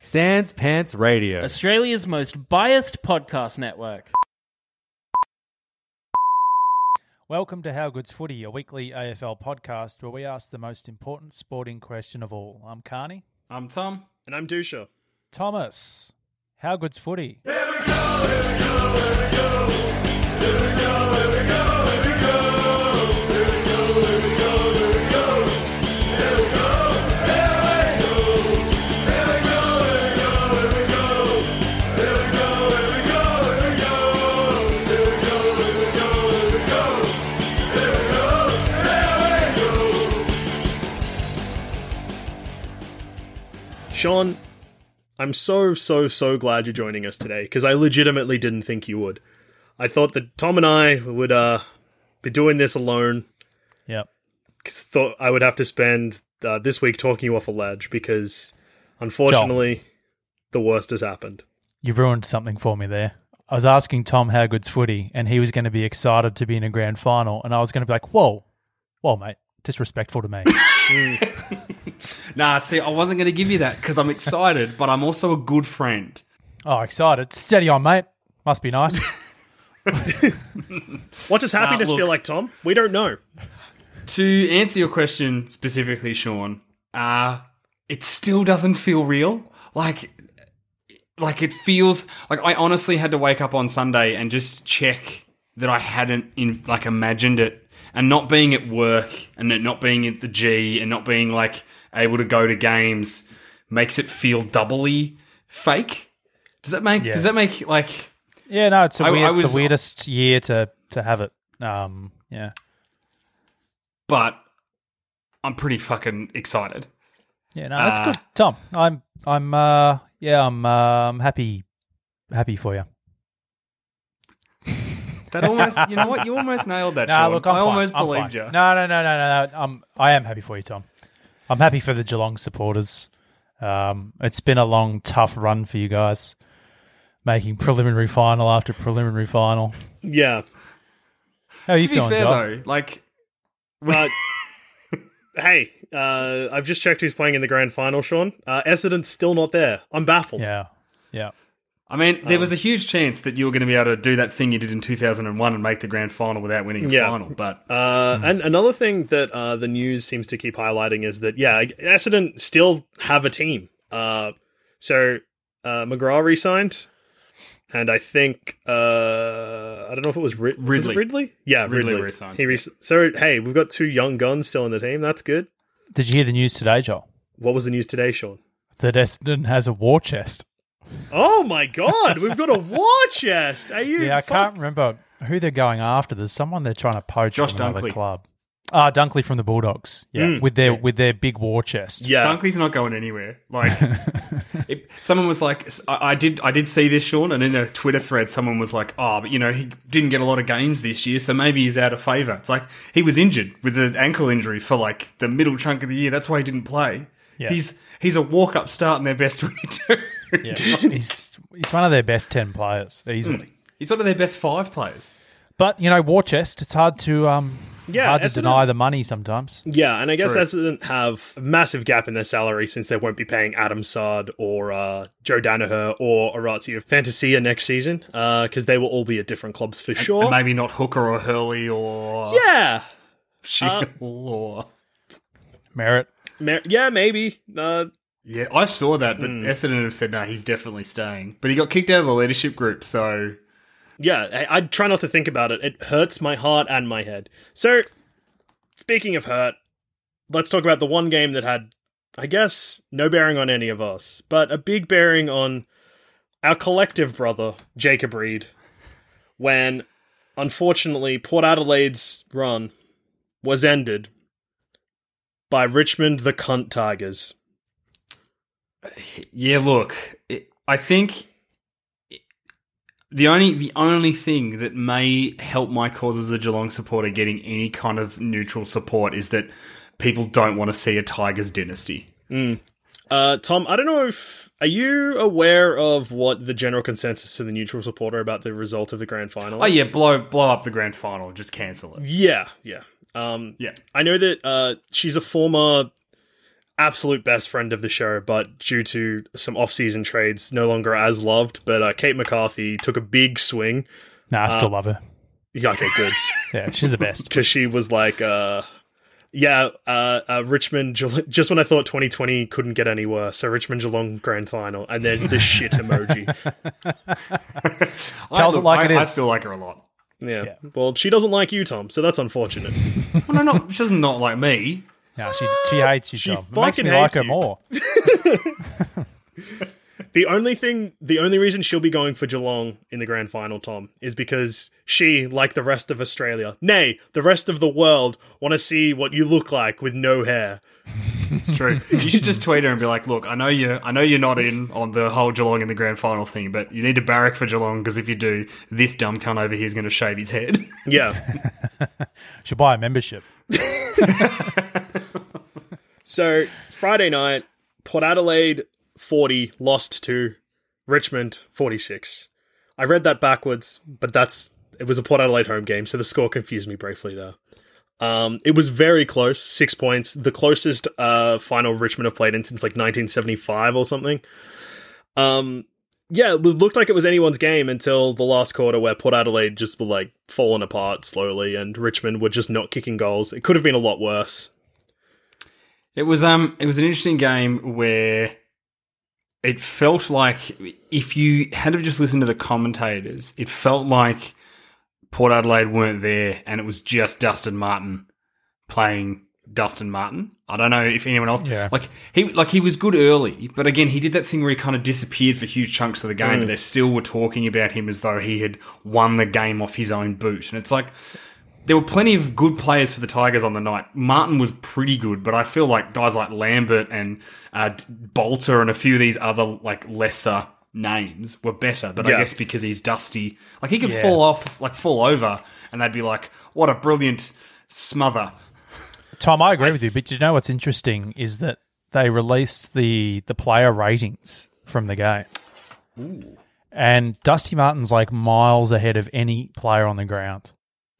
Sans Pants Radio, Australia's most biased podcast network. Welcome to How Good's Footy, a weekly AFL podcast where we ask the most important sporting question of all. I'm Carney. I'm Tom. And I'm Dusha. Thomas, How Good's Footy. Here we go, here we go, here we go. Here we go, here we go, here we go. Sean, I'm so glad you're joining us today, because I legitimately didn't think you would. I thought that Tom and I would be doing this alone. Yep. Thought I would have to spend this week talking you off a ledge, because unfortunately, Joel, the worst has happened. You've ruined something for me there. I was asking Tom how good's footy, and he was going to be excited to be in a grand final, and I was going to be like, whoa, mate, disrespectful to me. Nah, see, I wasn't going to give you that because I'm excited, but I'm also a good friend. Oh, excited. Steady on, mate. Must be nice. What does happiness feel like, Tom? We don't know. To answer your question specifically, Sean, it still doesn't feel real. Like it feels... Like, I honestly had to wake up on Sunday and just check that I hadn't imagined it. And not being at work and not being at the G and not being able to go to games makes it feel doubly fake. Does that make Yeah, no, it's the weirdest year to have it. Yeah. But I'm pretty fucking excited. Yeah, no, that's good. Tom, I'm happy for you. That almost, you know what? You almost nailed that, Sean. Look, I almost believed you. No. I am happy for you, Tom. I'm happy for the Geelong supporters. It's been a long, tough run for you guys, making preliminary final after preliminary final. Yeah. How are you feeling, John? To be fair, John? Though, hey, I've just checked who's playing in the grand final, Sean. Essendon's still not there. I'm baffled. Yeah. I mean, there was a huge chance that you were going to be able to do that thing you did in 2001 and make the grand final without winning the final. But and another thing that the news seems to keep highlighting is that, Essendon still have a team. So McGrath resigned, and I think I don't know if it was Ridley. Was it Ridley? Yeah, Ridley resigned. So hey, we've got two young guns still in the team. That's good. Did you hear the news today, Joel? What was the news today, Sean? That Essendon has a war chest. Oh my God, we've got a war chest. Are you? Yeah, I can't remember who they're going after. There's someone they're trying to poach Josh from another club. Dunkley from the Bulldogs. Yeah, with their big war chest. Yeah, Dunkley's not going anywhere. Someone was like, I did see this, Sean, and in a Twitter thread, someone was like, oh, but he didn't get a lot of games this year, so maybe he's out of favour. It's like he was injured with an ankle injury for the middle chunk of the year. That's why he didn't play. Yeah. He's a walk-up start in their best 22. Yeah, he's one of their best 10 players, easily. He's one of their best 5 players. But, war chest, it's hard to Essendon, deny the money sometimes. Yeah, and I guess Essendon have a massive gap in their salary since they won't be paying Adam Saad or Joe Danaher or Orazio Fantasia next season, because they will all be at different clubs for sure. And maybe not Hooker or Hurley or... Yeah. Merritt. Yeah, maybe. Yeah, I saw that, but Essendon have said, no, he's definitely staying. But he got kicked out of the leadership group, so... Yeah, I try not to think about it. It hurts my heart and my head. So, speaking of hurt, let's talk about the one game that had, I guess, no bearing on any of us, but a big bearing on our collective brother, Jacob Reed, when, unfortunately, Port Adelaide's run was ended by Richmond the Cunt Tigers. Yeah, look, I think... The only thing that may help my cause as a Geelong supporter getting any kind of neutral support is that people don't want to see a Tigers dynasty. Tom, I don't know if... Are you aware of what the general consensus to the neutral supporter about the result of the grand final is? Oh, yeah, blow up the grand final. Just cancel it. Yeah. I know that she's a former... absolute best friend of the show, but due to some off-season trades, no longer as loved. But Kate McCarthy took a big swing. Nah, I still love her. Yeah, okay, good. Yeah, she's the best. Because she was like, Richmond, just when I thought 2020 couldn't get any worse, so Richmond Geelong grand final, and then the shit emoji. Tells it like it is. I still like her a lot. Yeah. Well, she doesn't like you, Tom, so that's unfortunate. Well, no, she does not like me. No, she hates you, Tom. It makes me like her more. The only reason she'll be going for Geelong in the grand final, Tom, is because she, like the rest of Australia, nay, the rest of the world, want to see what you look like with no hair. It's true. You should just tweet her and be like, look, I know you're not in on the whole Geelong in the grand final thing, but you need to barrack for Geelong because if you do, this dumb cunt over here is going to shave his head. Yeah. She'll buy a membership. So, Friday night, Port Adelaide 40 lost to Richmond 46. I read that backwards, but it was a Port Adelaide home game, so the score confused me briefly there. It was very close, 6 points, the closest final Richmond have played in since like 1975 or something. It looked like it was anyone's game until the last quarter where Port Adelaide just were like falling apart slowly and Richmond were just not kicking goals. It could have been a lot worse. It was an interesting game where it felt like if you had just listened to the commentators, it felt like Port Adelaide weren't there and it was just Dustin Martin playing Dustin Martin. I don't know if anyone else... Yeah. He was good early, but again, he did that thing where he kind of disappeared for huge chunks of the game, but they still were talking about him as though he had won the game off his own boot. And it's like... There were plenty of good players for the Tigers on the night. Martin was pretty good, but I feel like guys like Lambert and Bolter and a few of these other like lesser names were better. But yeah. I guess because he's dusty, like he could fall over, and they'd be like, "What a brilliant smother." Tom, I agree with you, but you know what's interesting is that they released the player ratings from the game, and Dusty Martin's like miles ahead of any player on the ground.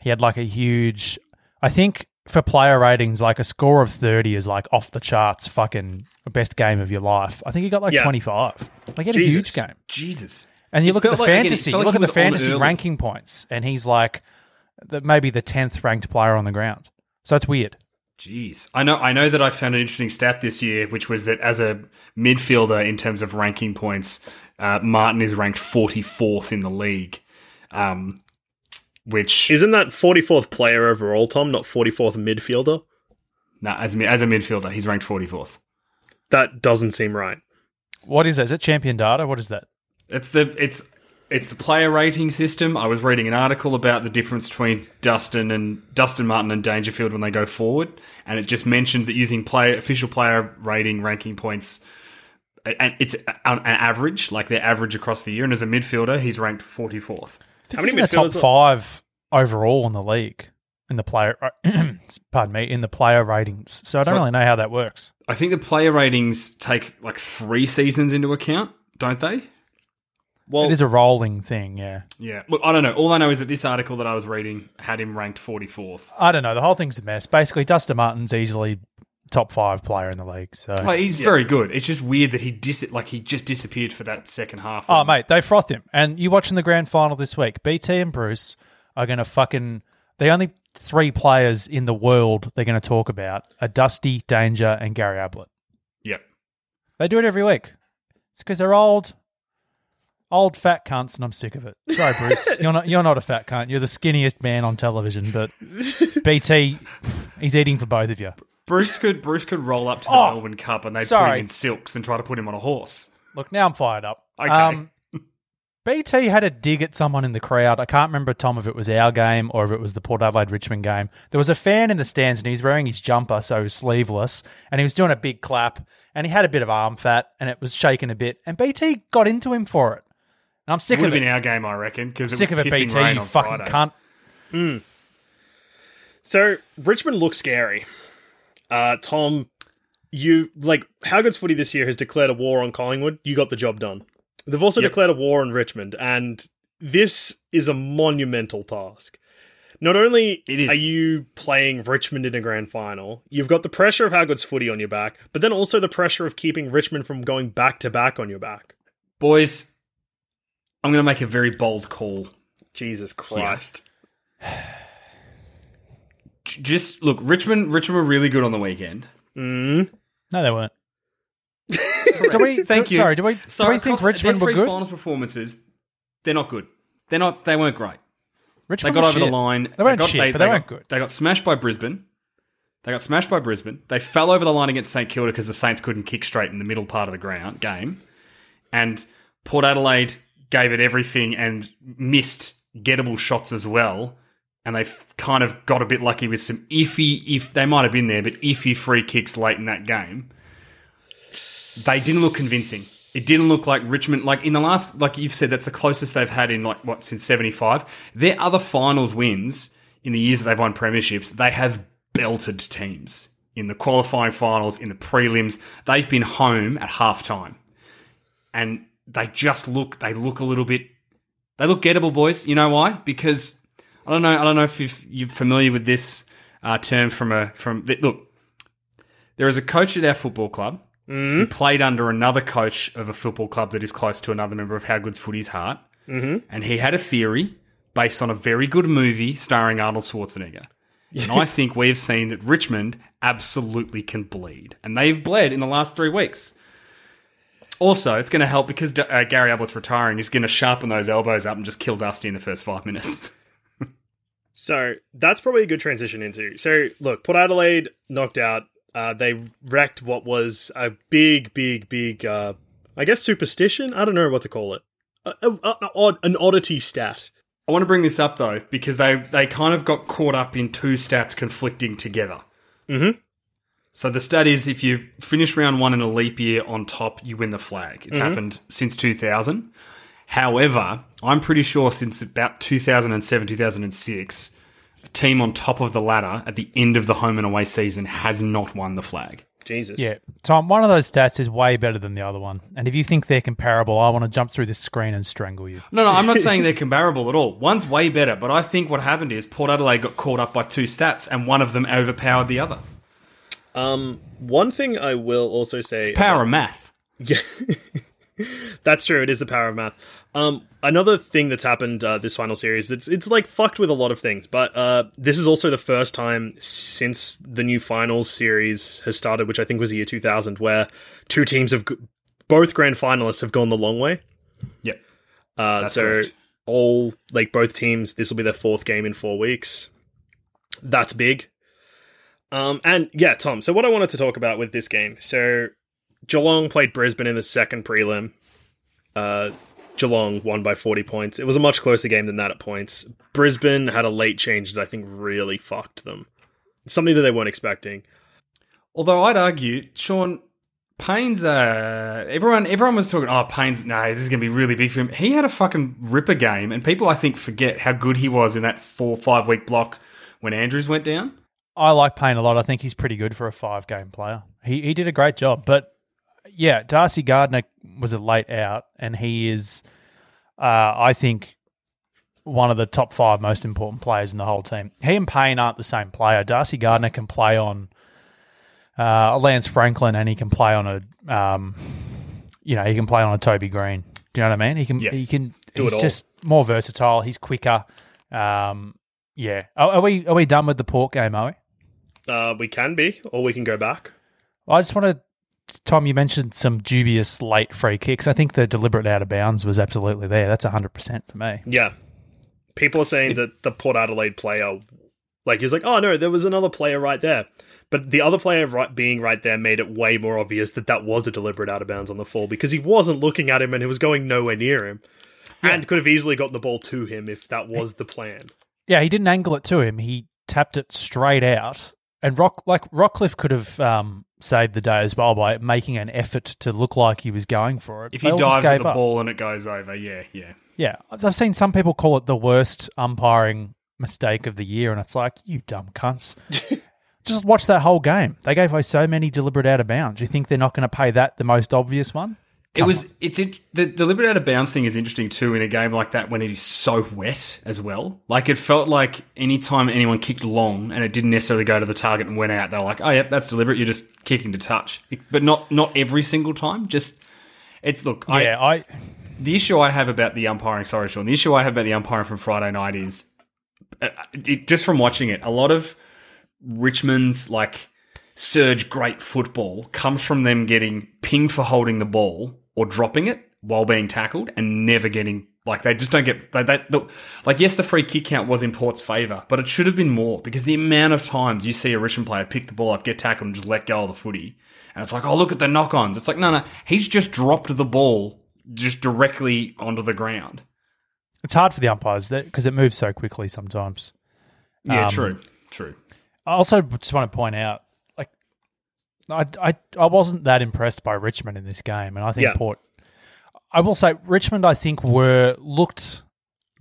He had like a huge, I think for player ratings, like a score of 30 is like off the charts, fucking best game of your life. I think he got like 25. Like he had a huge game. Jesus. And you look at the fantasy ranking points and he's like maybe the 10th ranked player on the ground. So it's weird. Jeez. I know that I found an interesting stat this year, which was that as a midfielder in terms of ranking points, Martin is ranked 44th in the league. Which isn't that 44th player overall, Tom, not 44th midfielder? No, as a midfielder, he's ranked 44th. That doesn't seem right. What is that? Is it Champion Data? What is that? It's the player rating system. I was reading an article about the difference between Dustin Martin and Dangerfield when they go forward, and it just mentioned that using official player rating ranking points, and it's an average, like their average across the year. And as a midfielder, he's ranked 44th. How many midfielders in the top five overall in the league in the player? Pardon me, in the player ratings. So I don't really know how that works. I think the player ratings take like 3 seasons into account, don't they? Well, it is a rolling thing, yeah. Yeah. Look, I don't know. All I know is that this article that I was reading had him ranked 44th. I don't know. The whole thing's a mess. Basically, Dustin Martin's easily top 5 player in the league. So he's very good. It's just weird that he just disappeared for that second half. Oh, mate, they frothed him. And you watching the grand final this week, BT and Bruce are going to fucking... The only three players in the world they're going to talk about are Dusty, Danger, and Gary Ablett. Yep. They do it every week. It's because they're old fat cunts, and I'm sick of it. Sorry, Bruce. You're not a fat cunt. You're the skinniest man on television, but BT, he's eating for both of you. Bruce could roll up to the Melbourne Cup and they'd put him in silks and try to put him on a horse. Look, now I'm fired up. Okay. BT had a dig at someone in the crowd. I can't remember, Tom, if it was our game or if it was the Port Adelaide-Richmond game. There was a fan in the stands and he was wearing his jumper, so he was sleeveless, and he was doing a big clap and he had a bit of arm fat and it was shaking a bit and BT got into him for it. And I'm sick of it. It would have been our game, I reckon, because it was pissing rain on Friday. Sick of it, BT, you fucking cunt. Mm. So, Richmond looks scary. Tom, How Good's Footy this year has declared a war on Collingwood. You got the job done. They've also declared a war on Richmond, and this is a monumental task. Not only are you playing Richmond in a grand final, you've got the pressure of How Good's Footy on your back, but then also the pressure of keeping Richmond from going back-to-back on your back. Boys, I'm going to make a very bold call. Jesus Christ. Yeah. Just, look, Richmond were really good on the weekend. Mm. No, they weren't. Do we think Richmond were good? Their three finals performances, they're not good. They weren't great. Richmond over the line. They weren't good. They got smashed by Brisbane. They fell over the line against St Kilda because the Saints couldn't kick straight in the middle part of the game. And Port Adelaide gave it everything and missed gettable shots as well. And they kind of got a bit lucky with some iffy free kicks late in that game. They didn't look convincing. It didn't look like Richmond, like in the last, like you've said, that's the closest they've had in like, what, since 75. Their other finals wins in the years that they've won premierships, they have belted teams in the qualifying finals, in the prelims. They've been home at halftime. And they just look gettable, boys. You know why? Because I don't know if you're familiar with this term look, there is a coach at our football club. Mm-hmm. He played under another coach of a football club that is close to another member of How Good's Footy's heart. Mm-hmm. And he had a theory based on a very good movie starring Arnold Schwarzenegger. And I think we've seen that Richmond absolutely can bleed. And they've bled in the last 3 weeks. Also, it's going to help because Gary Ablett's retiring. He's going to sharpen those elbows up and just kill Dusty in the first 5 minutes. So that's probably a good transition into. So look, Port Adelaide knocked out. They wrecked what was a big, I guess, superstition? I don't know what to call it. An oddity stat. I want to bring this up, though, because they kind of got caught up in two stats conflicting together. Mm-hmm. So the stat is if you finish round one in a leap year on top, you win the flag. It's happened since 2000. However, I'm pretty sure since about 2007, 2006... a team on top of the ladder at the end of the home and away season has not won the flag. Jesus. Yeah. Tom, one of those stats is way better than the other one. And if you think they're comparable, I want to jump through this screen and strangle you. No, I'm not saying they're comparable at all. One's way better, but I think what happened is Port Adelaide got caught up by two stats and one of them overpowered the other. One thing I will also say... It's power of math. Yeah. That's true. It is the power of math. Another thing that's happened this final series, it's like fucked with a lot of things, but this is also the first time since the new finals series has started, which I think was the year 2000, where two teams have both grand finalists have gone the long way. Yep. That's correct. Both teams, this will be their fourth game in 4 weeks. That's big. And yeah, Tom, so what I wanted to talk about with this game, so Geelong played Brisbane in the second prelim. Geelong won by 40 points. It was a much closer game than that at points. Brisbane had a late change that I think really fucked them. Something that they weren't expecting. Although I'd argue, Sean, Payne's... everyone was talking, Payne's... No, this is going to be really big for him. He had a fucking ripper game, and people, I think, forget how good he was in that 4-5 week block when Andrews went down. I like Payne a lot. I think he's pretty good for a 5-game player. He did a great job, but... Yeah, Darcy Gardner was a late out, and he is, I think, one of the top 5 most important players in the whole team. He and Payne aren't the same player. Darcy Gardner can play on Lance Franklin, and he can play on a, he can play on a Toby Green. Do you know what I mean? He can do it all. He's just more versatile. He's quicker. Yeah. Are we done with the Port game, are we? We can be, or we can go back. I just want to, Tom, you mentioned some dubious late free kicks. I think the deliberate out of bounds was absolutely there. That's 100% for me. Yeah. People are saying that the Port Adelaide player, like, he's like, oh, no, there was another player right there. But the other player being right there made it way more obvious that that was a deliberate out of bounds on the full, because he wasn't looking at him and he was going nowhere near him. Yeah. And could have easily got the ball to him if that was the plan. Yeah, he didn't angle it to him. He tapped it straight out. And Rockcliffe could have saved the day as well by making an effort to look like he was going for it. If he dives at the ball and it goes over, yeah. Yeah, I've seen some people call it the worst umpiring mistake of the year, and it's like, you dumb cunts. Just watch that whole game. They gave away so many deliberate out of bounds. You think they're not going to pay that the most obvious one? The deliberate out of bounds thing is interesting too in a game like that when it is so wet as well. Like, it felt like any time anyone kicked long and it didn't necessarily go to the target and went out, they were like, oh, yeah, that's deliberate. You're just kicking to touch. But not every single time. Just, it's, look. Yeah, the issue I have about the umpiring, sorry, Sean, the issue I have about the umpiring from Friday night is, just from watching it, a lot of Richmond's, like, surge great football comes from them getting pinged for holding the ball or dropping it while being tackled and never getting, like, they just don't get, yes, the free kick count was in Port's favour, but it should have been more, because the amount of times you see a Richmond player pick the ball up, get tackled and just let go of the footy, and it's like, oh, look at the knock-ons. It's like, no, he's just dropped the ball just directly onto the ground. It's hard for the umpires because it moves so quickly sometimes. Yeah, true. I also just want to point out, like, I wasn't that impressed by Richmond in this game, and I think Port. I will say Richmond, I think, looked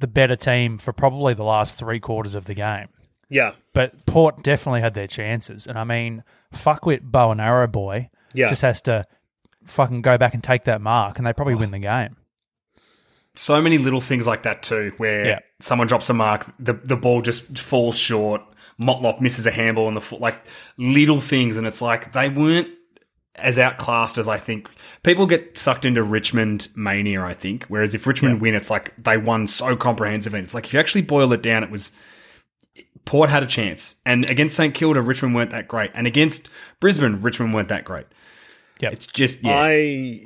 the better team for probably the last three quarters of the game. Yeah, but Port definitely had their chances, and I mean, fuckwit bow and arrow boy just has to fucking go back and take that mark, and they probably win the game. So many little things like that too, where someone drops a mark, the ball just falls short, Motlop misses a handball on the foot, like little things, and it's like they weren't as outclassed as I think. People get sucked into Richmond mania, I think, whereas if Richmond win, it's like they won so comprehensively. It's like if you actually boil it down, it was Port had a chance, and against St Kilda, Richmond weren't that great, and against Brisbane, Richmond weren't that great. Yep. It's just, I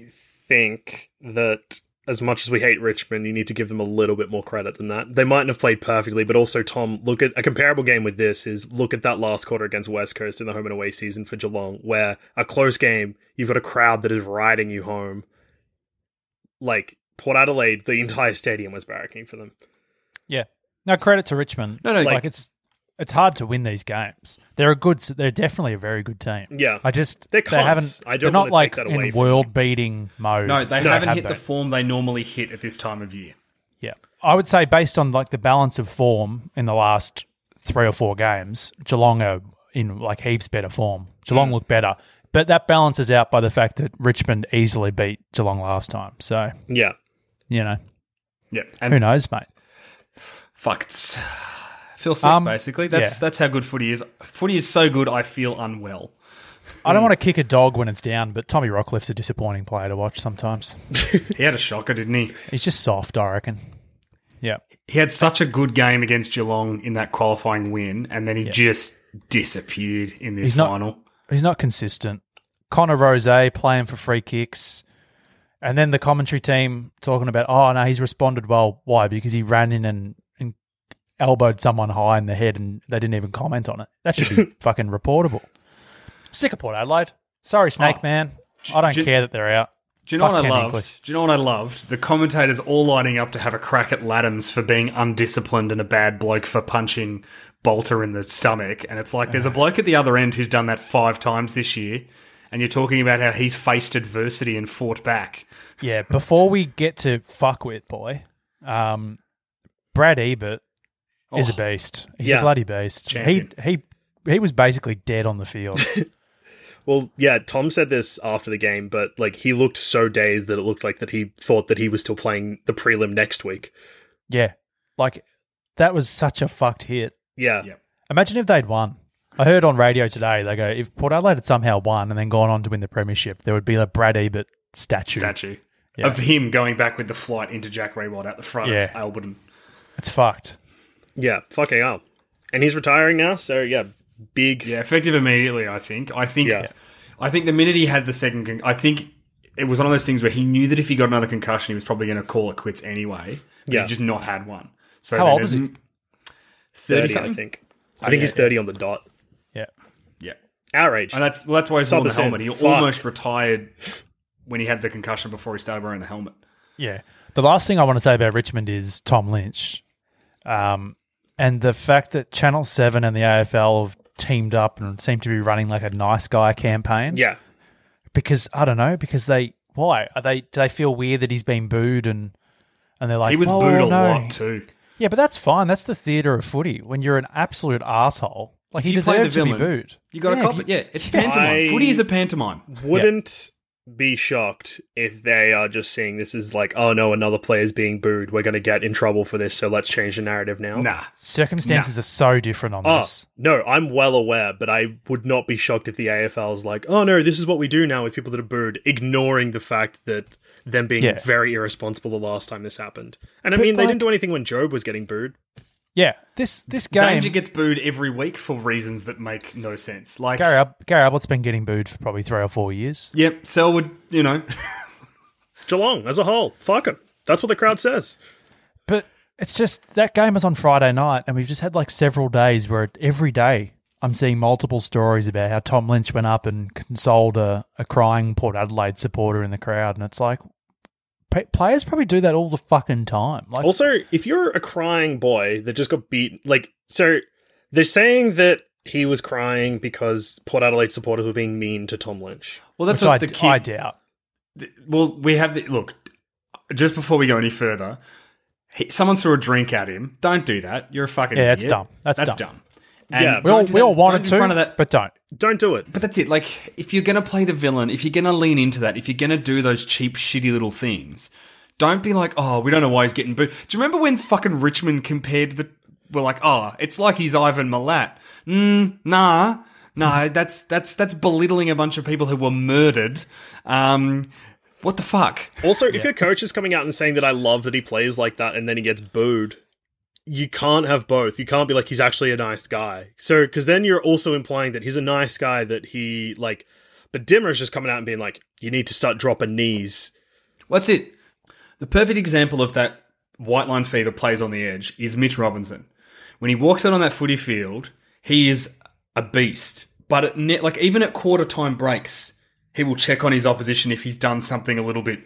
think that as much as we hate Richmond, you need to give them a little bit more credit than that. They mightn't have played perfectly, but also, Tom, look at a comparable game with this is look at that last quarter against West Coast in the home and away season for Geelong, where a close game, you've got a crowd that is riding you home. Like, Port Adelaide, the entire stadium was barracking for them. Yeah. No, credit to Richmond. No, like it's hard to win these games. They're definitely a very good team. Yeah. They're not like in world beating mode. No, they haven't hit the form they normally hit at this time of year. Yeah. I would say based on like the balance of form in the last three or four games, Geelong are in like heaps better form. Geelong look better. But that balances out by the fact that Richmond easily beat Geelong last time. So yeah. You know. Yeah. And who knows, mate? Fuck, it's feel sick, basically. That's how good footy is. Footy is so good, I feel unwell. I don't want to kick a dog when it's down, but Tommy Rockcliffe's a disappointing player to watch sometimes. He had a shocker, didn't he? He's just soft, I reckon. Yeah. He had such a good game against Geelong in that qualifying win, and then he just disappeared in this final. He's not consistent. Connor Rosé playing for free kicks, and then the commentary team talking about, oh, no, he's responded well. Why? Because he ran in and elbowed someone high in the head and they didn't even comment on it. That should be fucking reportable. Sick of Port Adelaide. Sorry, Snake Man. I don't care that they're out. Do you know what I loved? Do you know what I loved? The commentators all lining up to have a crack at Laddams for being undisciplined and a bad bloke for punching Bolter in the stomach. And it's like there's a bloke at the other end who's done that 5 times this year, and you're talking about how he's faced adversity and fought back. Yeah, before we get to fuckwit, boy, Brad Ebert is a beast. He's a bloody beast. Champion. He was basically dead on the field. Well, yeah, Tom said this after the game, but like he looked so dazed that it looked like that he thought that he was still playing the prelim next week. Yeah. Like that was such a fucked hit. Yeah. Yep. Imagine if they'd won. I heard on radio today, they go, if Port Adelaide had somehow won and then gone on to win the premiership, there would be a Brad Ebert statue. Yeah. Of him going back with the flight into Jack Rewald out the front of Alberton. It's fucked. Yeah, fucking hell. And he's retiring now, so yeah, big. Yeah, effective immediately, I think. I think the minute he had the second, I think it was one of those things where he knew that if he got another concussion, he was probably going to call it quits anyway. Yeah. He just not had one. So how old is he? 30, I think. I think he's 30 on the dot. Yeah. Yeah. Our age. And that's why he's worn the helmet. He almost retired when he had the concussion before he started wearing the helmet. Yeah. The last thing I want to say about Richmond is Tom Lynch. And the fact that Channel 7 and the AFL have teamed up and seem to be running like a nice guy campaign. Yeah. Because, I don't know, because they... Why? Do they feel weird that he's been booed and they're like... He was booed a lot too. Yeah, but that's fine. That's the theatre of footy when you're an absolute arsehole. Like, he deserved to be booed. You got to cop it. Yeah, it's pantomime. Footy is a pantomime. Wouldn't... be shocked if they are just seeing this as like, oh no, another player's being booed. We're going to get in trouble for this, so let's change the narrative now. Nah. Circumstances are so different on this. No, I'm well aware, but I would not be shocked if the AFL's like, oh no, this is what we do now with people that are booed, ignoring the fact that them being very irresponsible the last time this happened. And I mean, they didn't do anything when Job was getting booed. Yeah, this game... Danger gets booed every week for reasons that make no sense. Like Gary Ablett's been getting booed for probably 3 or 4 years. Yep, Selwood, you know. Geelong as a whole, fuck him. That's what the crowd says. But it's just, that game was on Friday night, and we've just had like several days where every day I'm seeing multiple stories about how Tom Lynch went up and consoled a crying Port Adelaide supporter in the crowd, and it's like... Players probably do that all the fucking time. Like, also, if you're a crying boy that just got beat, like, so they're saying that he was crying because Port Adelaide supporters were being mean to Tom Lynch. Well, that's what the kid... I doubt. Well, we have the... Look, just before we go any further, someone threw a drink at him. Don't do that. You're a fucking idiot. Yeah, that's dumb. And yeah, we all wanted to, in front of that, but don't. Don't do it. But that's it. Like, if you're going to play the villain, if you're going to lean into that, if you're going to do those cheap, shitty little things, don't be like, oh, we don't know why he's getting booed. Do you remember when fucking Richmond were like, oh, it's like he's Ivan Milat. Nah, that's belittling a bunch of people who were murdered. What the fuck? Also, if your coach is coming out and saying that I love that he plays like that and then he gets booed... You can't have both. You can't be like, he's actually a nice guy. So, because then you're also implying that he's a nice guy that he, like... But Dimmer is just coming out and being like, you need to start dropping knees. What's it? The perfect example of that white line fever plays on the edge is Mitch Robinson. When he walks out on that footy field, he is a beast. But like even at quarter-time breaks, he will check on his opposition if he's done something a little bit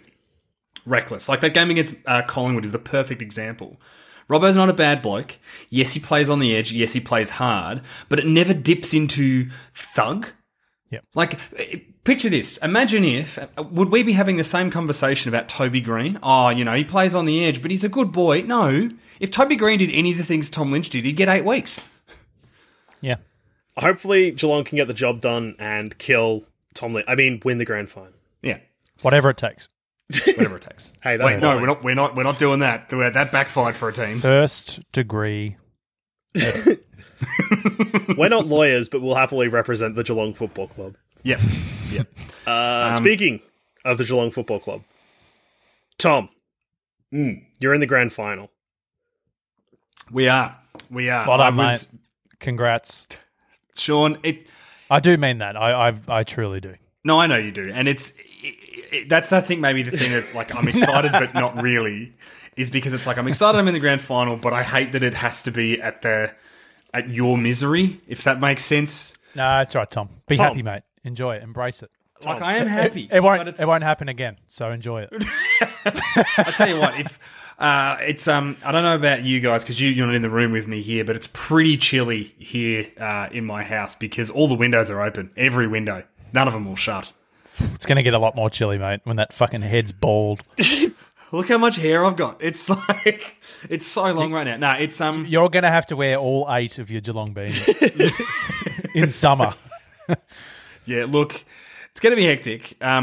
reckless. Like that game against Collingwood is the perfect example. Robbo's not a bad bloke. Yes, he plays on the edge. Yes, he plays hard. But it never dips into thug. Yeah. Like, picture this. Imagine if... Would we be having the same conversation about Toby Green? Oh, you know, he plays on the edge, but he's a good boy. No. If Toby Green did any of the things Tom Lynch did, he'd get 8 weeks. Yeah. Hopefully, Geelong can get the job done and kill Tom Lynch. I mean, win the grand final. Yeah. Whatever it takes. Whatever it takes. Hey, that's wait, no, we're not doing that. That backfired for a team. First degree. We're not lawyers, but we'll happily represent the Geelong Football Club. Yep. Speaking of the Geelong Football Club, Tom, you're in the grand final. We are. Well done, mate. Congrats, Sean. I do mean that. I truly do. No, I know you do, and it's. That's, I think, maybe the thing that's like, I'm excited, but not really, is because it's like, I'm excited I'm in the grand final, but I hate that it has to be at your misery, if that makes sense. No, it's all right, Tom. Be happy, mate. Enjoy it. Embrace it. Tom. Like, I am happy. It won't happen again, so enjoy it. I'll tell you what, if it's, I don't know about you guys, because you're not in the room with me here, but it's pretty chilly here in my house, because all the windows are open, every window. None of them will shut. It's going to get a lot more chilly, mate, when that fucking head's bald. Look how much hair I've got. It's like, it's so long right now. No, it's... You're going to have to wear all 8 of your Geelong beanies in summer. Yeah, look, it's going to be hectic. I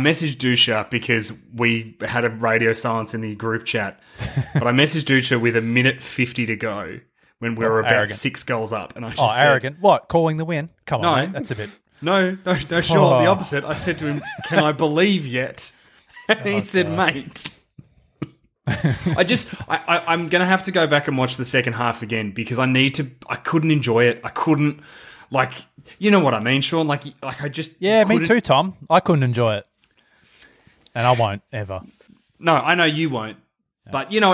messaged Dusha because we had a radio silence in the group chat, but I messaged Dusha with 1:50 to go. When we were about 6 goals up. And I just said, arrogant. What? Calling the win? Come on, mate, that's a bit... No, sure. Oh. The opposite. I said to him, can I believe yet? And he said, mate. I'm going to have to go back and watch the second half again because I couldn't enjoy it. I couldn't, like, you know what I mean, Sean? Like I just... Yeah, me too, Tom. I couldn't enjoy it. And I won't, ever. No, I know you won't. Yeah. But you know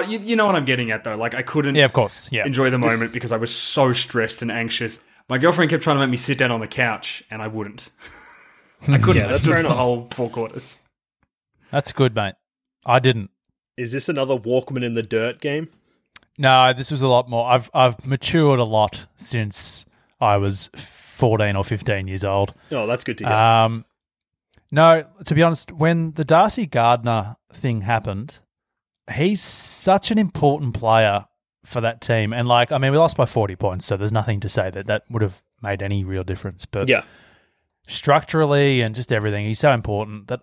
what I'm getting at, though. Like, I couldn't enjoy the moment because I was so stressed and anxious. My girlfriend kept trying to make me sit down on the couch, and I wouldn't. I couldn't. That's fair enough. The whole four quarters. That's good, mate. I didn't. Is this another Walkman in the Dirt game? No, this was a lot more. I've matured a lot since I was 14 or 15 years old. Oh, that's good to hear. No, to be honest, when the Darcy Gardner thing happened, he's such an important player for that team. And, like, I mean, we lost by 40 points, so there's nothing to say that would have made any real difference. But yeah, structurally and just everything, he's so important that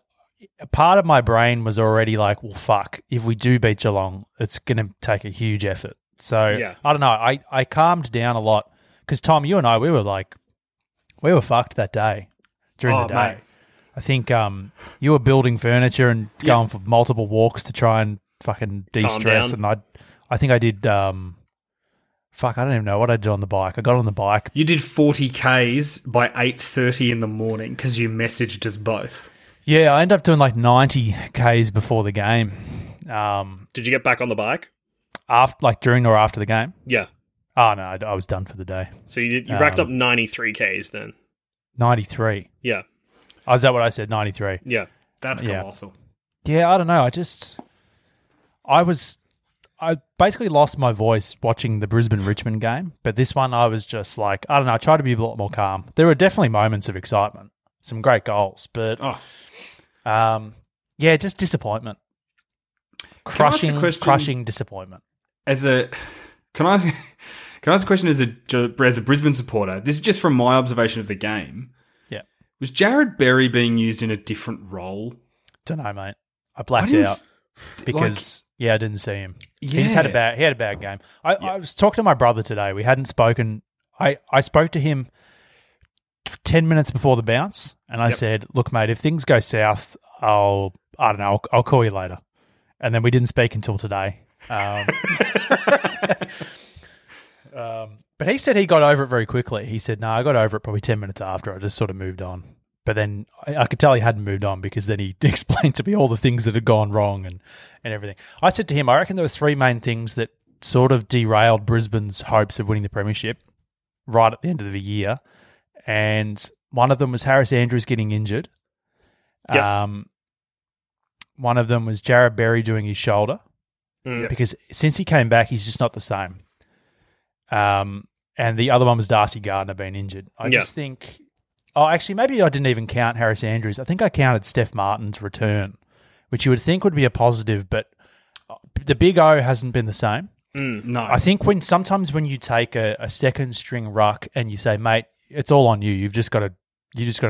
part of my brain was already like, well, fuck, if we do beat Geelong, it's going to take a huge effort. So, yeah. I don't know. I calmed down a lot because, Tom, you and I, we were fucked that day during the day. Mate. I think you were building furniture and going for multiple walks to try and fucking de-stress. And I think I did, I don't even know what I did on the bike. I got on the bike. You did 40 Ks by 8:30 in the morning because you messaged us both. Yeah, I ended up doing like 90 Ks before the game. Did you get back on the bike? During or after the game? Yeah. Oh, no, I was done for the day. So you racked up 93 Ks then? 93? Yeah. Oh, is that what I said? 93? Yeah. That's colossal. Yeah, I don't know. I basically lost my voice watching the Brisbane-Richmond game, but this one I was just like, I don't know, I tried to be a lot more calm. There were definitely moments of excitement. Some great goals, but just disappointment. Crushing disappointment. Can I ask a question as a Brisbane supporter? This is just from my observation of the game. Yeah, was Jarrod Berry being used in a different role? Don't know, mate. I blacked out because I didn't see him. Yeah. He just had a bad game. I was talking to my brother today. We hadn't spoken. I spoke to him 10 minutes before the bounce, and I said, look, mate, if things go south, I'll call you later. And then we didn't speak until today. But he said he got over it very quickly. He said, no, I got over it probably 10 minutes after. I just sort of moved on. But then I could tell he hadn't moved on because then he explained to me all the things that had gone wrong and everything. I said to him, I reckon there were three main things that sort of derailed Brisbane's hopes of winning the premiership right at the end of the year. And one of them was Harris Andrews getting injured. Yep. One of them was Jarrod Berry doing his shoulder because since he came back, he's just not the same. And the other one was Darcy Gardner being injured. I just think, maybe I didn't even count Harris Andrews. I think I counted Steph Martin's return, which you would think would be a positive, but the Big O hasn't been the same. No, I think sometimes when you take a second string ruck and you say, mate, it's all on you. You just got to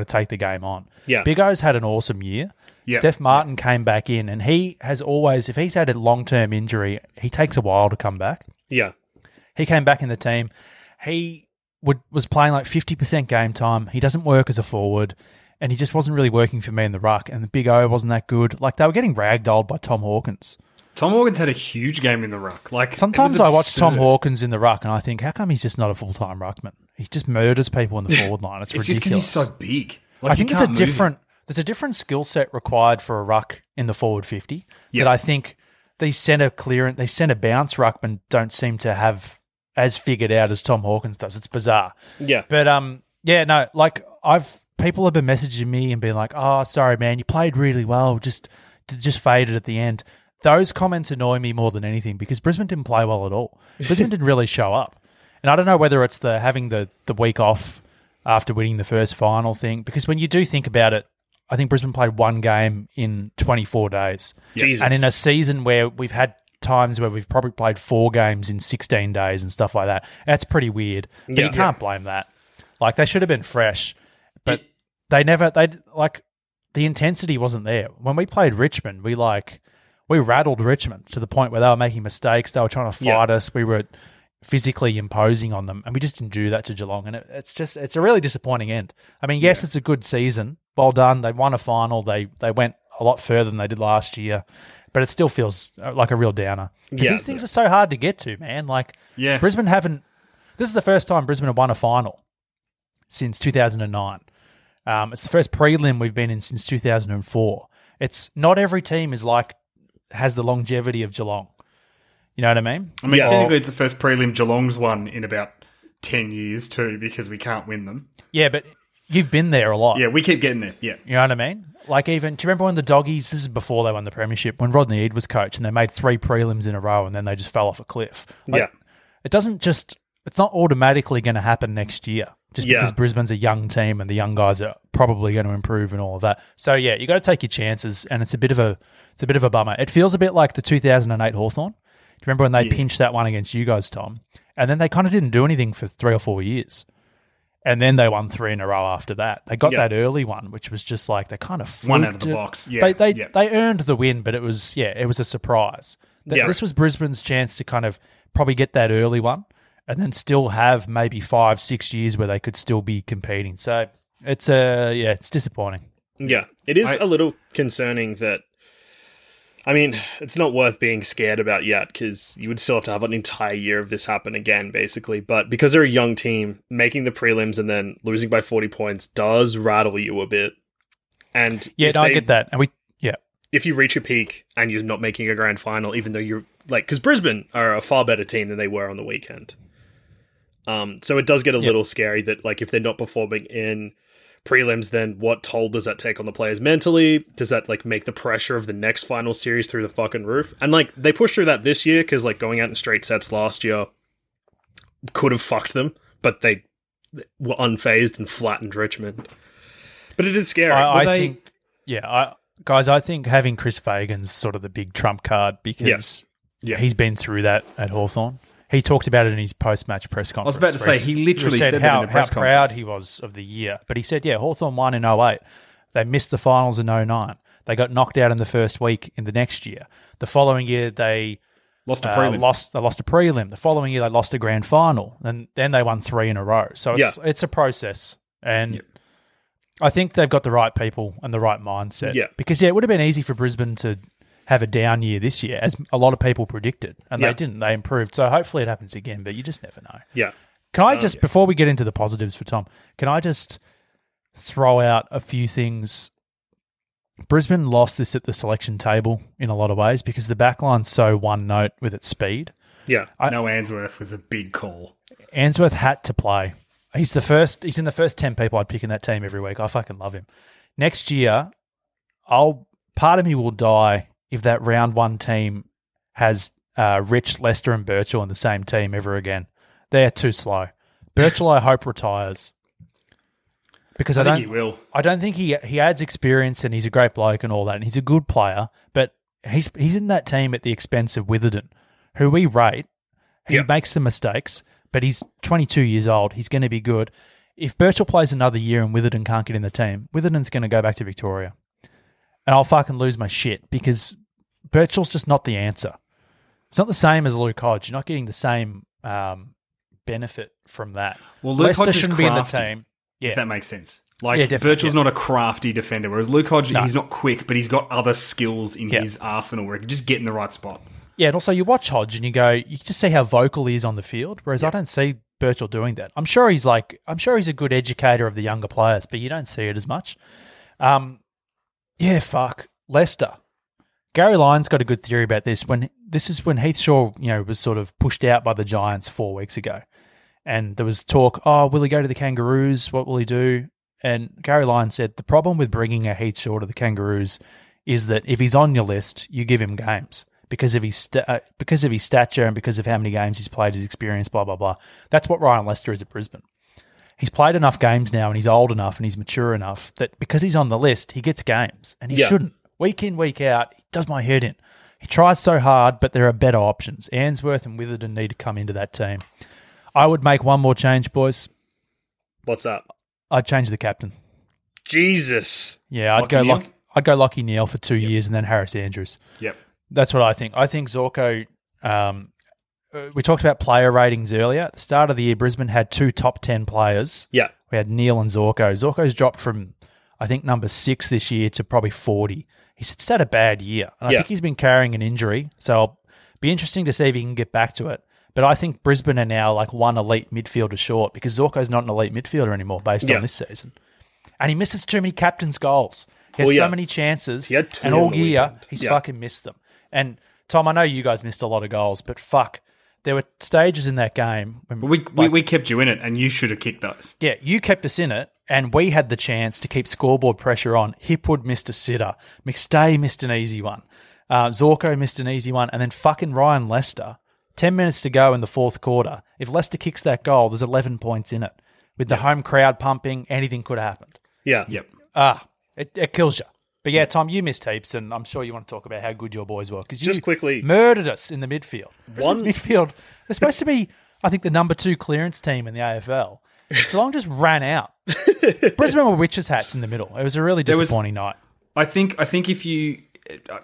take the game on. Yeah. Big O's had an awesome year. Yeah. Steph Martin came back in, and he has always, if he's had a long-term injury, he takes a while to come back. Yeah. He came back in the team. He was playing like 50% game time. He doesn't work as a forward, and he just wasn't really working for me in the ruck, and the Big O wasn't that good. Like, they were getting ragdolled by Tom Hawkins. Tom Hawkins had a huge game in the ruck. Like, sometimes I watch Tom Hawkins in the ruck, and I think, how come he's just not a full-time ruckman? He just murders people in the forward line. It's ridiculous. It's just because he's so big. Like, I think there's a different skill set required for a ruck in the forward 50. Yep. That I think these centre bounce ruckmen don't seem to have as figured out as Tom Hawkins does. It's bizarre. Yeah. But people have been messaging me and being like, oh, sorry, man, you played really well, just faded at the end. Those comments annoy me more than anything because Brisbane didn't play well at all. Brisbane didn't really show up. And I don't know whether it's having the week off after winning the first final thing, because when you do think about it, I think Brisbane played one game in 24 days. Jesus. And in a season where we've had times where we've probably played four games in 16 days and stuff like that, that's pretty weird. But you can't blame that. Like, they should have been fresh, but the intensity wasn't there. When we played Richmond, we rattled Richmond to the point where they were making mistakes. They were trying to fight us. We were physically imposing on them, and we just didn't do that to Geelong, and it's a really disappointing end. I mean, yes, it's a good season, well done, they won a final, they went a lot further than they did last year, but it still feels like a real downer. Because these things are so hard to get to, man. Like, Brisbane haven't – this is the first time Brisbane have won a final since 2009. It's the first prelim we've been in since 2004. It's not every team is like has the longevity of Geelong. You know what I mean? I mean, technically it's the first prelim Geelong's won in about 10 years too, because we can't win them. Yeah, but you've been there a lot. Yeah, we keep getting there. Yeah. You know what I mean? Like even, do you remember when the Doggies, this is before they won the premiership, when Rodney Eade was coach and they made three prelims in a row and then they just fell off a cliff. Like, it doesn't just, it's not automatically going to happen next year. Just because Brisbane's a young team and the young guys are probably going to improve and all of that. So yeah, you got to take your chances, and it's a bit of a bummer. It feels a bit like the 2008 Hawthorn. Do you remember when they pinched that one against you guys, Tom? And then they kind of didn't do anything for 3 or 4 years, and then they won three in a row after that. They got that early one, which was just like they kind of one out of the box. Yeah, they earned the win, but it was a surprise. This was Brisbane's chance to kind of probably get that early one. And then still have maybe 5-6 years where they could still be competing. So it's it's disappointing. Yeah, it is a little concerning that. I mean, it's not worth being scared about yet because you would still have to have an entire year of this happen again, basically. But because they're a young team, making the prelims and then losing by 40 points does rattle you a bit. And I get that. And if you reach a peak and you're not making a grand final, even though you're like, because Brisbane are a far better team than they were on the weekend. So it does get a little scary that, like, if they're not performing in prelims, then what toll does that take on the players mentally? Does that, like, make the pressure of the next final series through the fucking roof? And, like, they pushed through that this year because, like, going out in straight sets last year could have fucked them, but they were unfazed and flattened Richmond. But it is scary. I think having Chris Fagan's sort of the big trump card because he's been through that at Hawthorn. He talked about it in his post-match press conference. I was about to say, he literally said that in a press conference. How proud he was of the year. But he said, Hawthorn won in 2008. They missed the finals in 2009. They got knocked out in the first week in the next year. The following year, they lost a prelim. The following year, they lost a grand final. And then they won three in a row. So it's a process. And I think they've got the right people and the right mindset. Yeah. Because, it would have been easy for Brisbane to have a down year this year, as a lot of people predicted, and they didn't. They improved. So hopefully it happens again, but you just never know. Yeah. Can I just, before we get into the positives for Tom, can I just throw out a few things? Brisbane lost this at the selection table in a lot of ways because the backline's so one note with its speed. Yeah. Ainsworth was a big call. Ainsworth had to play. He's in the first 10 people I'd pick in that team every week. I fucking love him. Next year, part of me will die if that round one team has Rich, Lester and Birchall in the same team ever again. They are too slow. Birchall, I hope, retires. Because I think he will. I don't think he adds experience, and he's a great bloke and all that, and he's a good player, but he's in that team at the expense of Witherden, who we rate. He makes some mistakes, but he's 22 years old. He's going to be good. If Birchall plays another year and Witherden can't get in the team, Witherden's going to go back to Victoria. And I'll fucking lose my shit because Birchall's just not the answer. It's not the same as Luke Hodge. You're not getting the same benefit from that. Well, Luke Lester Hodge shouldn't be in the team. Yeah. If that makes sense. Like, Birchall's not a crafty defender, whereas Luke Hodge, he's not quick, but he's got other skills in his arsenal where he can just get in the right spot. Yeah, and also you watch Hodge and you go, you just see how vocal he is on the field, whereas I don't see Birchall doing that. I'm sure he's a good educator of the younger players, but you don't see it as much. Yeah, fuck. Lester. Gary Lyons got a good theory about this. This is when Heath Shaw, was sort of pushed out by the Giants 4 weeks ago. And there was talk, will he go to the Kangaroos? What will he do? And Gary Lyons said, the problem with bringing a Heath Shaw to the Kangaroos is that if he's on your list, you give him games because of his stature and because of how many games he's played, his experience, blah, blah, blah. That's what Ryan Lester is at Brisbane. He's played enough games now and he's old enough and he's mature enough that because he's on the list, he gets games and he shouldn't. Week in, week out, he does my head in. He tries so hard, but there are better options. Ainsworth and Witherden need to come into that team. I would make one more change, boys. What's that? I'd change the captain. Jesus. Yeah, I'd go Lachie Neale for 2 years and then Harris Andrews. Yep. That's what I think. I think Zorko... we talked about player ratings earlier. At the start of the year, Brisbane had two top 10 players. Yeah. We had Neale and Zorko. Zorko's dropped from, I think, number 6 this year to probably 40. He's just had a bad year. And I think he's been carrying an injury. So it'll be interesting to see if he can get back to it. But I think Brisbane are now like one elite midfielder short because Zorko's not an elite midfielder anymore based on this season. And he misses too many captain's goals. He has so many chances. And all year, he's fucking missed them. And, Tom, I know you guys missed a lot of goals, but fuck. There were stages in that game. We kept you in it, and you should have kicked those. Yeah, you kept us in it, and we had the chance to keep scoreboard pressure on. Hipwood missed a sitter. McStay missed an easy one. Zorko missed an easy one. And then fucking Ryan Lester, 10 minutes to go in the fourth quarter. If Lester kicks that goal, there's 11 points in it. With the home crowd pumping, anything could have happened. Yeah. Yep. It kills you. But yeah, Tom, you missed heaps, and I'm sure you want to talk about how good your boys were because you just quickly murdered us in the midfield. Brisbane's midfield, they're supposed to be, I think, the number 2 clearance team in the AFL. Geelong just ran out. Brisbane were witches' hats in the middle. It was a really disappointing night. I think if you,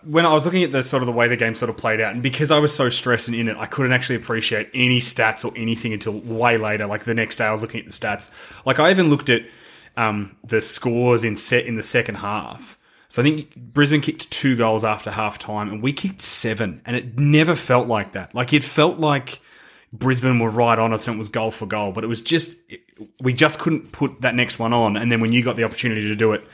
when I was looking at the sort of the way the game sort of played out, and because I was so stressed and in it, I couldn't actually appreciate any stats or anything until way later. Like the next day, I was looking at the stats. Like I even looked at the scores in the second half. So I think Brisbane kicked 2 goals after halftime and we kicked 7, and it never felt like that. Like it felt like Brisbane were right on us and it was goal for goal, but it was just we just couldn't put that next one on. And then when you got the opportunity to do it,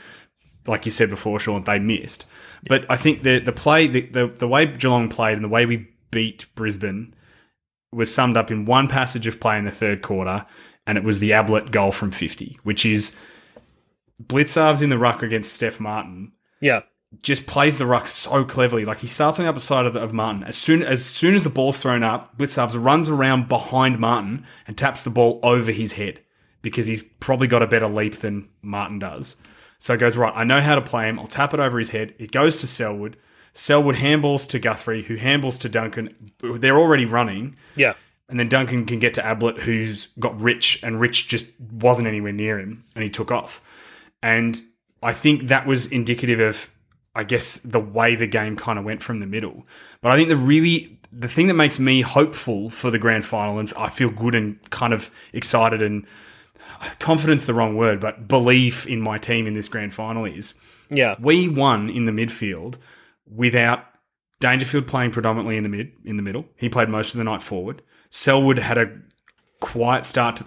like you said before, Sean, they missed. Yeah. But I think the play, the way Geelong played and the way we beat Brisbane was summed up in one passage of play in the third quarter, and it was the Ablett goal from 50, which is Blitzarves in the ruck against Steph Martin. Yeah, just plays the ruck so cleverly. Like he starts on the upper side of Martin. As soon as the ball's thrown up, Blitzarves runs around behind Martin and taps the ball over his head because he's probably got a better leap than Martin does. So it goes, right, I know how to play him. I'll tap it over his head. It goes to Selwood. Selwood handballs to Guthrie, who handballs to Duncan. They're already running. Yeah. And then Duncan can get to Ablett, who's got Rich, and Rich just wasn't anywhere near him, and he took off. And I think that was indicative of, I guess, the way the game kind of went from the middle. But I think the thing that makes me hopeful for the grand final, and I feel good and kind of excited and confidence, the wrong word, but belief in my team in this grand final is, we won in the midfield without Dangerfield playing predominantly in the middle. He played most of the night forward. Selwood had a quiet start,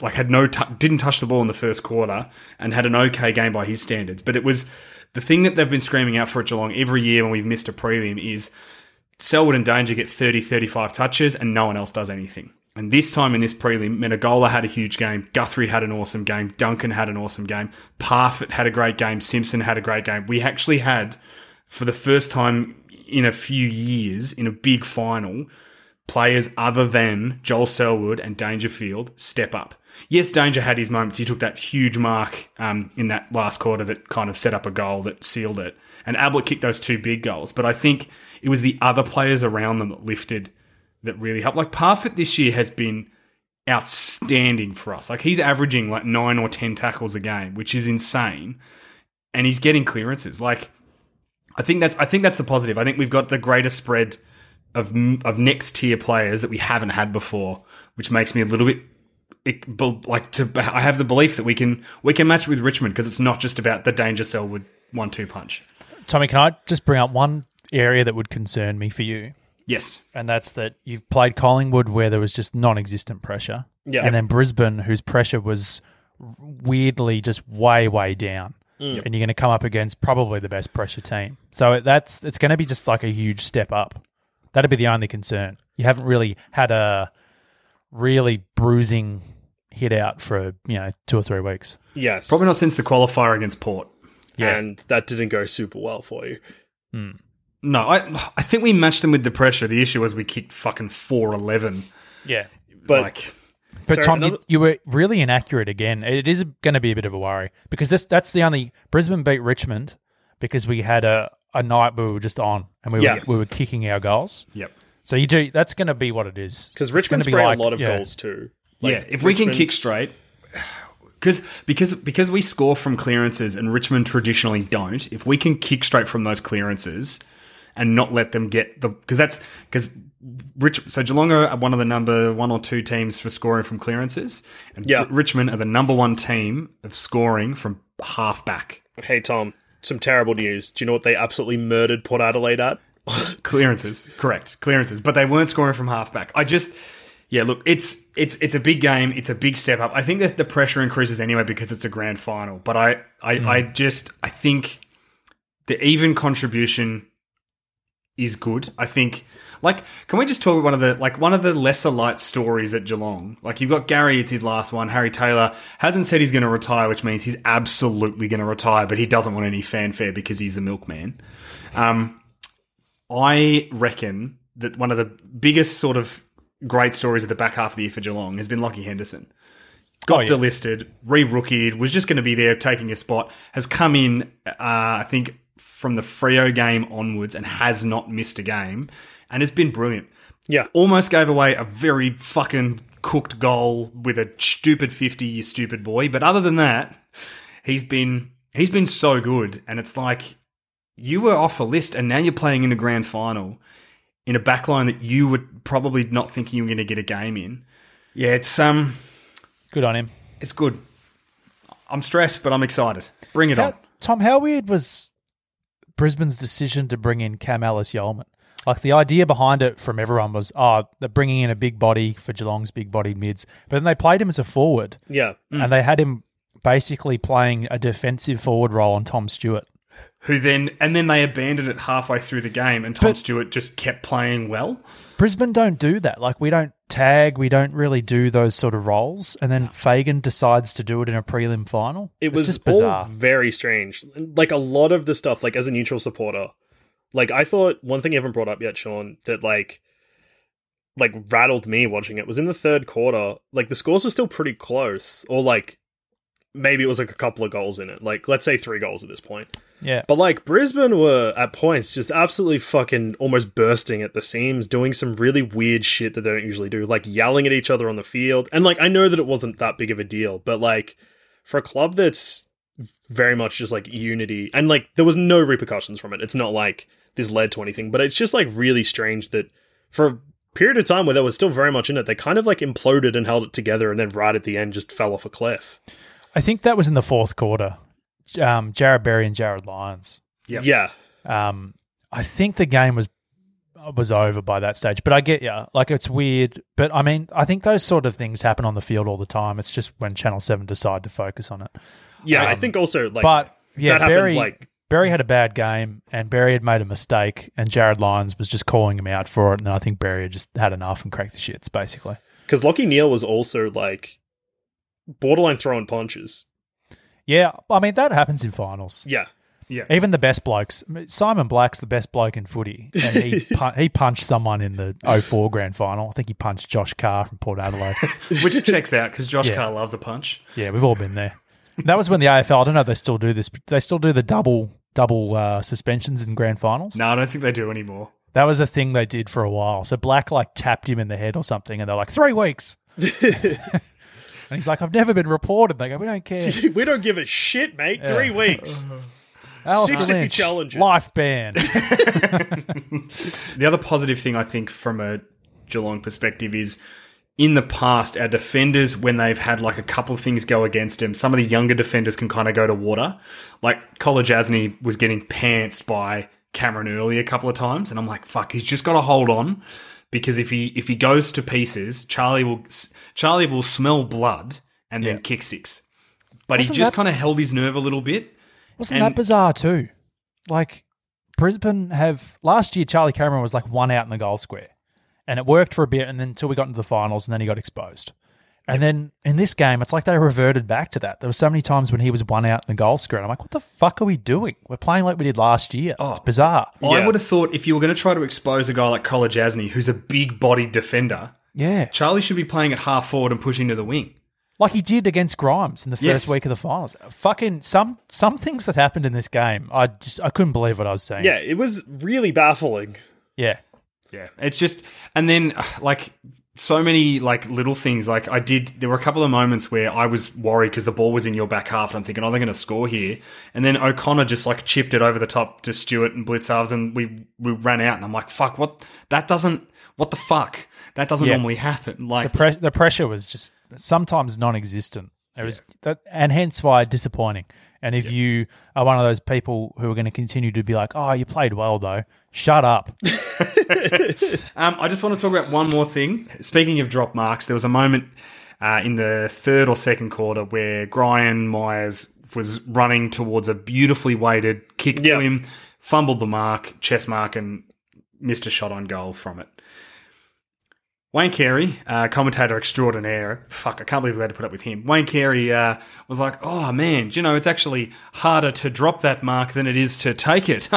didn't touch the ball in the first quarter and had an okay game by his standards. But it was the thing that they've been screaming out for at Geelong every year when we've missed a prelim is Selwood and Danger get 30, 35 touches and no one else does anything. And this time in this prelim, Menegola had a huge game, Guthrie had an awesome game, Duncan had an awesome game, Parfitt had a great game, Simpson had a great game. We actually had, for the first time in a few years, in a big final, players other than Joel Selwood and Dangerfield step up. Yes, Danger had his moments. He took that huge mark in that last quarter that kind of set up a goal that sealed it. And Ablett kicked those 2 big goals. But I think it was the other players around them that lifted, that really helped. Like Parfitt this year has been outstanding for us. Like he's averaging like 9 or 10 tackles a game, which is insane. And he's getting clearances. Like I think that's the positive. I think we've got the greatest spread of next tier players that we haven't had before, which makes me a little bit I have the belief that we can match with Richmond because it's not just about the Danger Selwood 1-2 punch. Tommy, can I just bring up one area that would concern me for you? Yes. And that's that you've played Collingwood where there was just non-existent pressure. Yeah. And then Brisbane, whose pressure was weirdly just way, way down. Mm. And you're going to come up against probably the best pressure team. So it's going to be just like a huge step up. That'd be the only concern. You haven't really had a really bruising hit out for 2 or 3 weeks. Yes. Probably not since the qualifier against Port. Yeah. And that didn't go super well for you. Mm. No, I think we matched them with the pressure. The issue was we kicked fucking 4-11. Yeah. But Tom, you were really inaccurate again. It is going to be a bit of a worry because that's the only... Brisbane beat Richmond because we had a night we were just on and we were kicking our goals. Yep. So you do, that's going to be what it is. Because Richmond's sprayed a lot of goals too. Like, if we can kick straight, because we score from clearances and Richmond traditionally don't, if we can kick straight from those clearances and not let them get the, so Geelong are one of the number 1 or 2 teams for scoring from clearances and Richmond are the number 1 team of scoring from half back. hey, Tom, some terrible news. Do you know what they absolutely murdered Port Adelaide at? Clearances. Correct. Clearances. But they weren't scoring from halfback. Yeah, look, it's a big game. It's a big step up. I think that the pressure increases anyway because it's a grand final. But I think the even contribution is good. I think, like, can we just talk about one of the lesser light stories at Geelong? Like, you've got Gary, it's his last one. Harry Taylor hasn't said he's going to retire, which means he's absolutely going to retire, but he doesn't want any fanfare because he's the milkman. I reckon that one of the biggest sort of great stories at the back half of the year for Geelong has been Lachie Henderson. Got delisted, re-rookied, was just going to be there taking a spot, has come in, I think, from the Freo game onwards and has not missed a game and has been brilliant. Yeah. Almost gave away a very fucking cooked goal with a stupid 50, you stupid boy. But other than that, he's been so good. And it's like, you were off a list and now you're playing in a grand final in a backline that you were probably not thinking you were going to get a game in. Yeah, it's good on him. It's good. I'm stressed, but I'm excited. Bring it on. Tom, how weird was Brisbane's decision to bring in Cam Ellis-Yeoman? Like, the idea behind it from everyone was, they're bringing in a big body for Geelong's big-bodied mids. But then they played him as a forward. Yeah. Mm. And they had him basically playing a defensive forward role on Tom Stewart. And then they abandoned it halfway through the game, and Tom Stewart just kept playing well. Brisbane don't do that. Like, we don't tag, we don't really do those sort of roles, and then Fagan decides to do it in a prelim final. It was just bizarre. Very strange. Like, a lot of the stuff, like, as a neutral supporter, like, I thought one thing you haven't brought up yet, Sean, that like rattled me watching it was in the third quarter, like, the scores were still pretty close, or like maybe it was like a couple of goals in it. Like, let's say 3 goals at this point. Yeah. But, like, Brisbane were, at points, just absolutely fucking almost bursting at the seams, doing some really weird shit that they don't usually do, like, yelling at each other on the field. And, like, I know that it wasn't that big of a deal, but, like, for a club that's very much just, like, unity, and, like, there was no repercussions from it. It's not like this led to anything, but it's just, like, really strange that for a period of time where they were still very much in it, they kind of, like, imploded and held it together, and then right at the end just fell off a cliff. I think that was in the fourth quarter. Jarrod Berry and Jarryd Lyons. Yep. Yeah. I think the game was over by that stage, but I get you. Like, it's weird, but I mean, I think those sort of things happen on the field all the time. It's just when Channel 7 decide to focus on it. Yeah, I think also, like, but yeah, that Berry happened, like, Berry had a bad game, and Berry had made a mistake, and Jarryd Lyons was just calling him out for it, and I think Berry had just had enough and cracked the shits, basically. Because Lachie Neale was also, like, borderline throwing punches. Yeah, I mean, that happens in finals. Yeah, yeah. Even the best blokes. Simon Black's the best bloke in footy, and he punched someone in the 2004 grand final. I think he punched Josh Carr from Port Adelaide. Which checks out, because Josh Carr loves a punch. Yeah, we've all been there. That was when the AFL, I don't know if they still do this, but they still do the double suspensions in grand finals. No, I don't think they do anymore. That was a thing they did for a while. So Black, like, tapped him in the head or something, and they're like, 3 weeks. And he's like, I've never been reported. They go, we don't care. We don't give a shit, mate. Yeah. 3 weeks. 6 if you challenge it. Life ban. The other positive thing, I think, from a Geelong perspective is, in the past, our defenders, when they've had, like, a couple of things go against them, some of the younger defenders can kind of go to water. Like, Kolodjashnij was getting pantsed by Cameron Early a couple of times. And I'm like, fuck, he's just got to hold on. Because if he goes to pieces, Charlie will smell blood and then kick 6. But wasn't he just kind of held his nerve a little bit. Wasn't that bizarre too? Like, Brisbane have... Last year, Charlie Cameron was like one out in the goal square. And it worked for a bit, and then until we got into the finals, and then he got exposed. And then in this game, it's like they reverted back to that. There were so many times when he was one out in the goal square, and I'm like, what the fuck are we doing? We're playing like we did last year. Oh, it's bizarre. I would have thought if you were going to try to expose a guy like Kolodjashnij, who's a big-bodied defender, Charlie should be playing at half forward and pushing to the wing. Like he did against Grimes in the first week of the finals. Fucking some things that happened in this game, I couldn't believe what I was saying. Yeah, it was really baffling. Yeah. Yeah, it's just, and then, like, so many, like, little things. Like, there were a couple of moments where I was worried because the ball was in your back half, and I'm thinking, oh, they're going to score here. And then O'Connor just, like, chipped it over the top to Stewart and Blitzarves, and we ran out, and I'm like, fuck, what the fuck? That doesn't normally happen. Like, the pressure was just sometimes non-existent. It was, and hence why disappointing. And if you are one of those people who are going to continue to be like, oh, you played well, though, shut up. I just want to talk about one more thing. Speaking of drop marks, there was a moment in the third or second quarter where Brian Myers was running towards a beautifully weighted kick to him, fumbled the mark, chest mark, and missed a shot on goal from it. Wayne Carey, commentator extraordinaire. Fuck, I can't believe we had to put up with him. Wayne Carey was like, oh, man, you know, it's actually harder to drop that mark than it is to take it.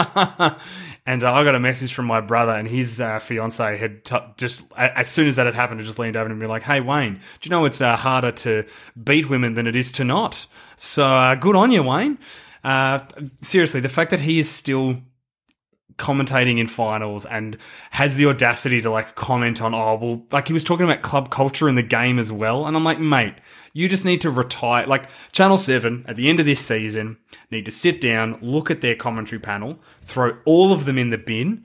And I got a message from my brother, and his fiancée had just, as soon as that had happened, just leaned over and be like, hey, Wayne, do you know it's harder to beat women than it is to not? So good on you, Wayne. Seriously, the fact that he is still commentating in finals and has the audacity to like comment on, oh, well, like he was talking about club culture in the game as well. And I'm like, mate, you just need to retire. Like Channel 7 at the end of this season need to sit down, look at their commentary panel, throw all of them in the bin,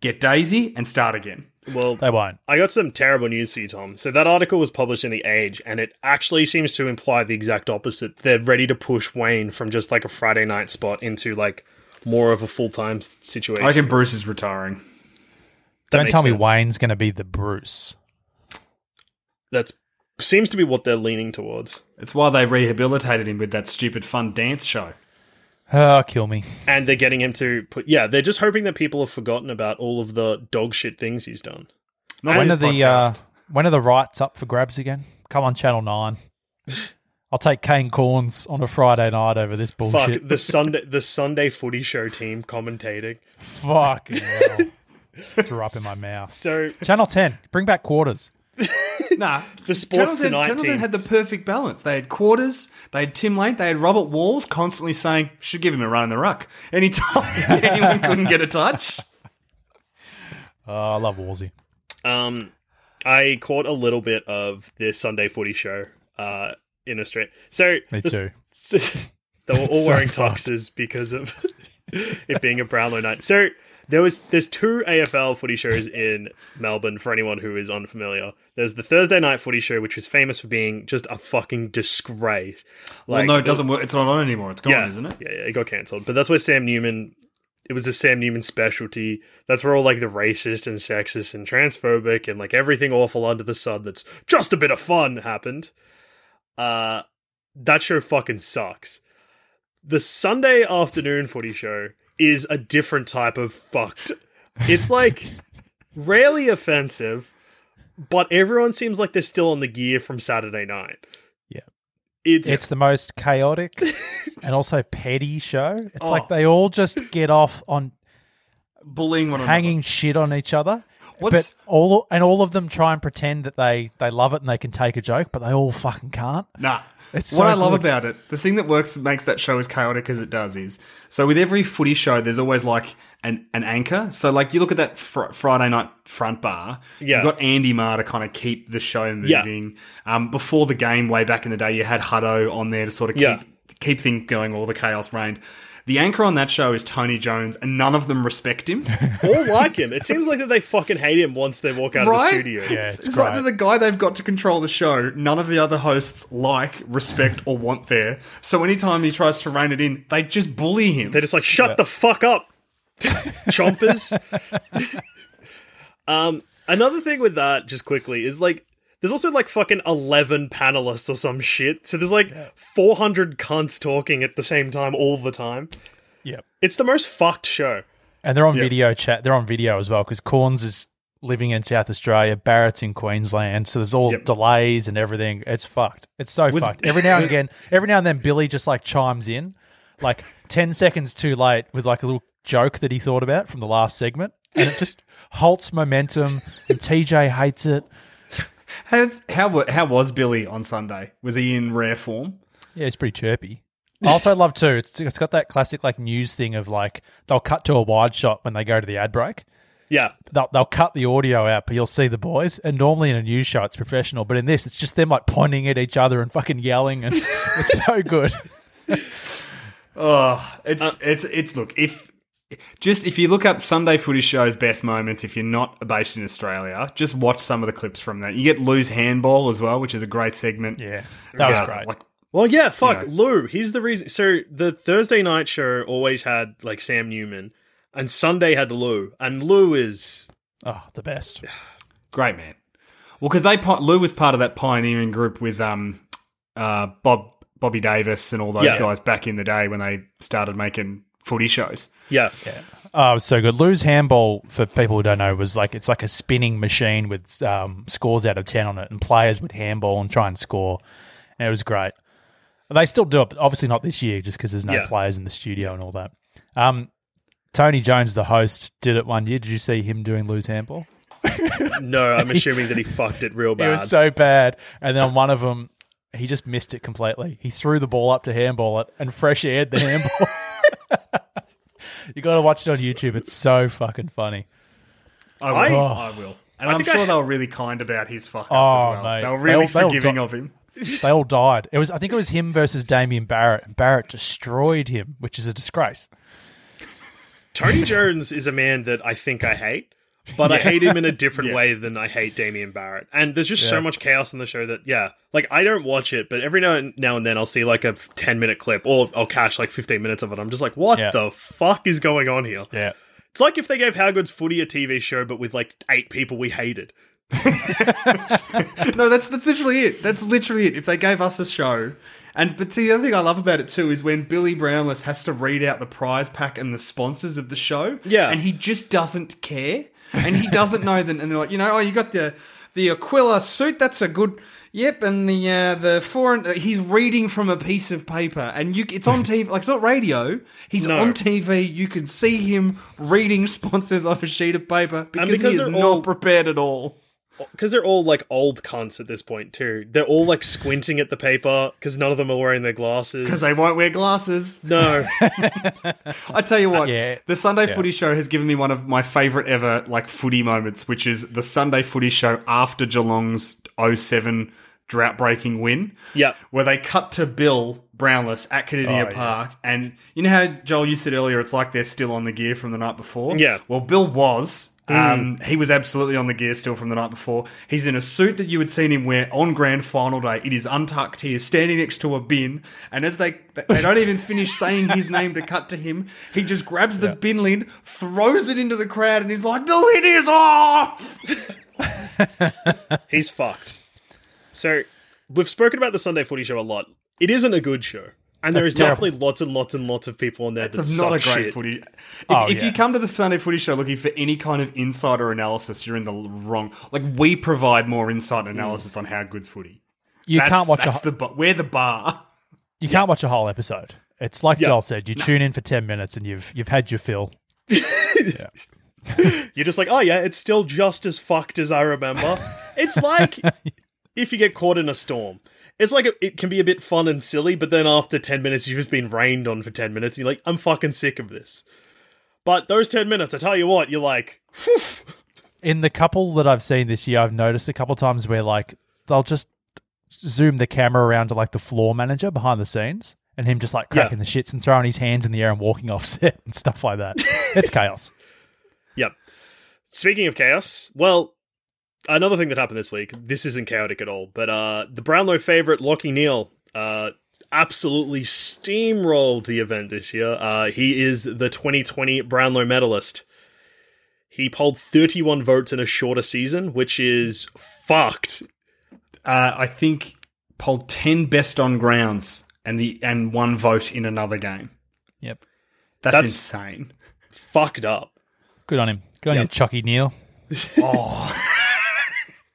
get Daisy and start again. Well, they won't. I got some terrible news for you, Tom. So that article was published in The Age, and it actually seems to imply the exact opposite. They're ready to push Wayne from just like a Friday night spot into like more of a full-time situation. I reckon Bruce is retiring. Don't tell me Wayne's going to be the Bruce. That seems to be what they're leaning towards. It's why they rehabilitated him with that stupid fun dance show. Oh, kill me. And they're getting him to put... Yeah, they're just hoping that people have forgotten about all of the dog shit things he's done. When are the rights up for grabs again? Come on, Channel 9. I'll take Kane Corns on a Friday night over this bullshit. Fuck, the Sunday footy show team commentating. Fucking hell. Just threw up in my mouth. So Channel 10, bring back quarters. Nah, the Sports Channel 10, Tonight Channel 10 team had the perfect balance. They had quarters, they had Tim Late, they had Robert Walls constantly saying, should give him a run in the ruck. Anytime anyone couldn't get a touch. Oh, I love Wallsy. I caught a little bit of the Sunday footy show in Australia. So me too. They were all wearing tuxes because of it being a Brownlow night. So there's two AFL footy shows in Melbourne for anyone who is unfamiliar. There's the Thursday night footy show, which was famous for being just a fucking disgrace. Like, well, no, it doesn't work. It's not on anymore. It's gone, isn't it? Yeah, it got cancelled. But that's where Sam Newman... It was a Sam Newman specialty. That's where all like the racist and sexist and transphobic and like everything awful under the sun that's just a bit of fun happened. That show fucking sucks. The Sunday afternoon footy show is a different type of fucked. It's like rarely offensive, but everyone seems like they're still on the gear from Saturday night. Yeah. It's the most chaotic and also petty show. It's like they all just get off on bullying one another, hanging shit on each other. But all of them try and pretend that they love it and they can take a joke, but they all fucking can't. Nah. It's what I love about it, the thing that works that makes that show as chaotic as it does is, so with every footy show, there's always like an anchor. So like you look at that Friday night front bar, you've got Andy Marr to kind of keep the show moving. Yeah. Before the game, way back in the day, you had Hutto on there to sort of keep things going, all the chaos reigned. The anchor on that show is Tony Jones, and none of them respect him. Or like him. It seems like that they fucking hate him once they walk out of the studio. Yeah, it's like the guy they've got to control the show, none of the other hosts like, respect, or want there. So anytime he tries to rein it in, they just bully him. They're just like, shut the fuck up, chompers. Another thing with that, just quickly, is like, there's also like fucking 11 panelists or some shit. So there's like 400 cunts talking at the same time all the time. Yep. It's the most fucked show. And they're on video chat. They're on video as well because Corns is living in South Australia. Barrett's in Queensland. So there's all delays and everything. It's fucked. It's so fucked. Every now and then Billy just like chimes in like 10 seconds too late with like a little joke that he thought about from the last segment. And it just halts momentum and TJ hates it. How was Billy on Sunday? Was he in rare form? Yeah, he's pretty chirpy. I also love, too, it's got that classic like news thing of like they'll cut to a wide shot when they go to the ad break. Yeah. They'll cut the audio out, but you'll see the boys. And normally in a news show, it's professional. But in this, it's just them like pointing at each other and fucking yelling. And it's so good. If you look up Sunday footy show's best moments, if you're not based in Australia, just watch some of the clips from that. You get Lou's handball as well, which is a great segment. Yeah, that was great. Like Well, yeah, fuck, you know. Lou, here's the reason. So the Thursday night show always had, like, Sam Newman, and Sunday had Lou, and Lou is... Oh, the best. Great, man. Well, because Lou was part of that pioneering group with Bobby Davis and all those guys back in the day when they started making footy shows. Yeah. Yeah. Oh, it was so good. Lou's handball, for people who don't know, was like, it's like a spinning machine with scores out of 10 on it, and players would handball and try and score, and it was great. They still do it, but obviously not this year just because there's no players in the studio and all that. Tony Jones, the host, did it one year. Did you see him doing Lou's handball? No, I'm assuming that he fucked it real bad. It was so bad. And then on one of them, he just missed it completely. He threw the ball up to handball it and fresh-aired the handball. You got to watch it on YouTube. It's so fucking funny. I will. And I'm sure they were really kind about his fuck-up as well. Mate. They were really forgiving of him. They all died. I think it was him versus Damian Barrett, and Barrett destroyed him, which is a disgrace. Tony Jones is a man that I think I hate, but I hate him in a different way than I hate Damian Barrett. And there's just so much chaos on the show that, like, I don't watch it, but every now and then I'll see, like, a 10-minute clip, or I'll catch, like, 15 minutes of it. I'm just like, what the fuck is going on here? Yeah. It's like if they gave How Good's Footy a TV show, but with, like, 8 people we hated. No, that's literally it. That's literally it. If they gave us a show, but see, the other thing I love about it too is when Billy Brownless has to read out the prize pack and the sponsors of the show, and he just doesn't care, and he doesn't know them. And they're like, you know, oh, you got the Aquila suit. That's a good. Yep, and the foreign. He's reading from a piece of paper, and it's on TV. Like, it's not radio. He's on TV. You can see him reading sponsors off a sheet of paper because he is not prepared at all. Because they're all, like, old cunts at this point, too. They're all, like, squinting at the paper because none of them are wearing their glasses. Because they won't wear glasses. No. I tell you what, the Sunday Footy Show has given me one of my favourite ever, like, footy moments, which is the Sunday Footy Show after Geelong's 2007 drought-breaking win. Yeah. Where they cut to Bill Brownless at Cadinia Park. Yeah. And you know how, Joel, you said earlier, it's like they're still on the gear from the night before? Yeah. Well, Bill was... he was absolutely on the gear still from the night before. He's in a suit that you had seen him wear on grand final day. It is untucked. He is standing next to a bin, and as they don't even finish saying his name to cut to him, he just grabs the bin lid, throws it into the crowd, and he's like, "The lid is off!" He's fucked. So, we've spoken about the Sunday Footy Show a lot. It isn't a good show. And there is definitely lots and lots and lots of people on there that's not a great footy. If you come to the Sunday Footy Show looking for any kind of insider analysis, you're in the wrong. Like, we provide more insider analysis on How Good's Footy. We're the bar. You can't watch a whole episode. It's like Joel said, you tune in for 10 minutes and you've had your fill. You're just like, oh yeah, it's still just as fucked as I remember. It's like if you get caught in a storm. It's like it can be a bit fun and silly, but then after 10 minutes, you've just been rained on for 10 minutes. And you're like, I'm fucking sick of this. But those 10 minutes, I tell you what, you're like, phew. In the couple that I've seen this year, I've noticed a couple times where, like, they'll just zoom the camera around to, like, the floor manager behind the scenes and him just, like, cracking the shits and throwing his hands in the air and walking off set and stuff like that. It's chaos. Yep. Speaking of chaos, well... Another thing that happened this week, this isn't chaotic at all, but the Brownlow favourite, Lachie Neale, absolutely steamrolled the event this year. He is the 2020 Brownlow medalist. He polled 31 votes in a shorter season, which is fucked. I think polled 10 best on grounds and one vote in another game. Yep. That's insane. Fucked up. Good on him. Good on you, Chucky Neale. Oh,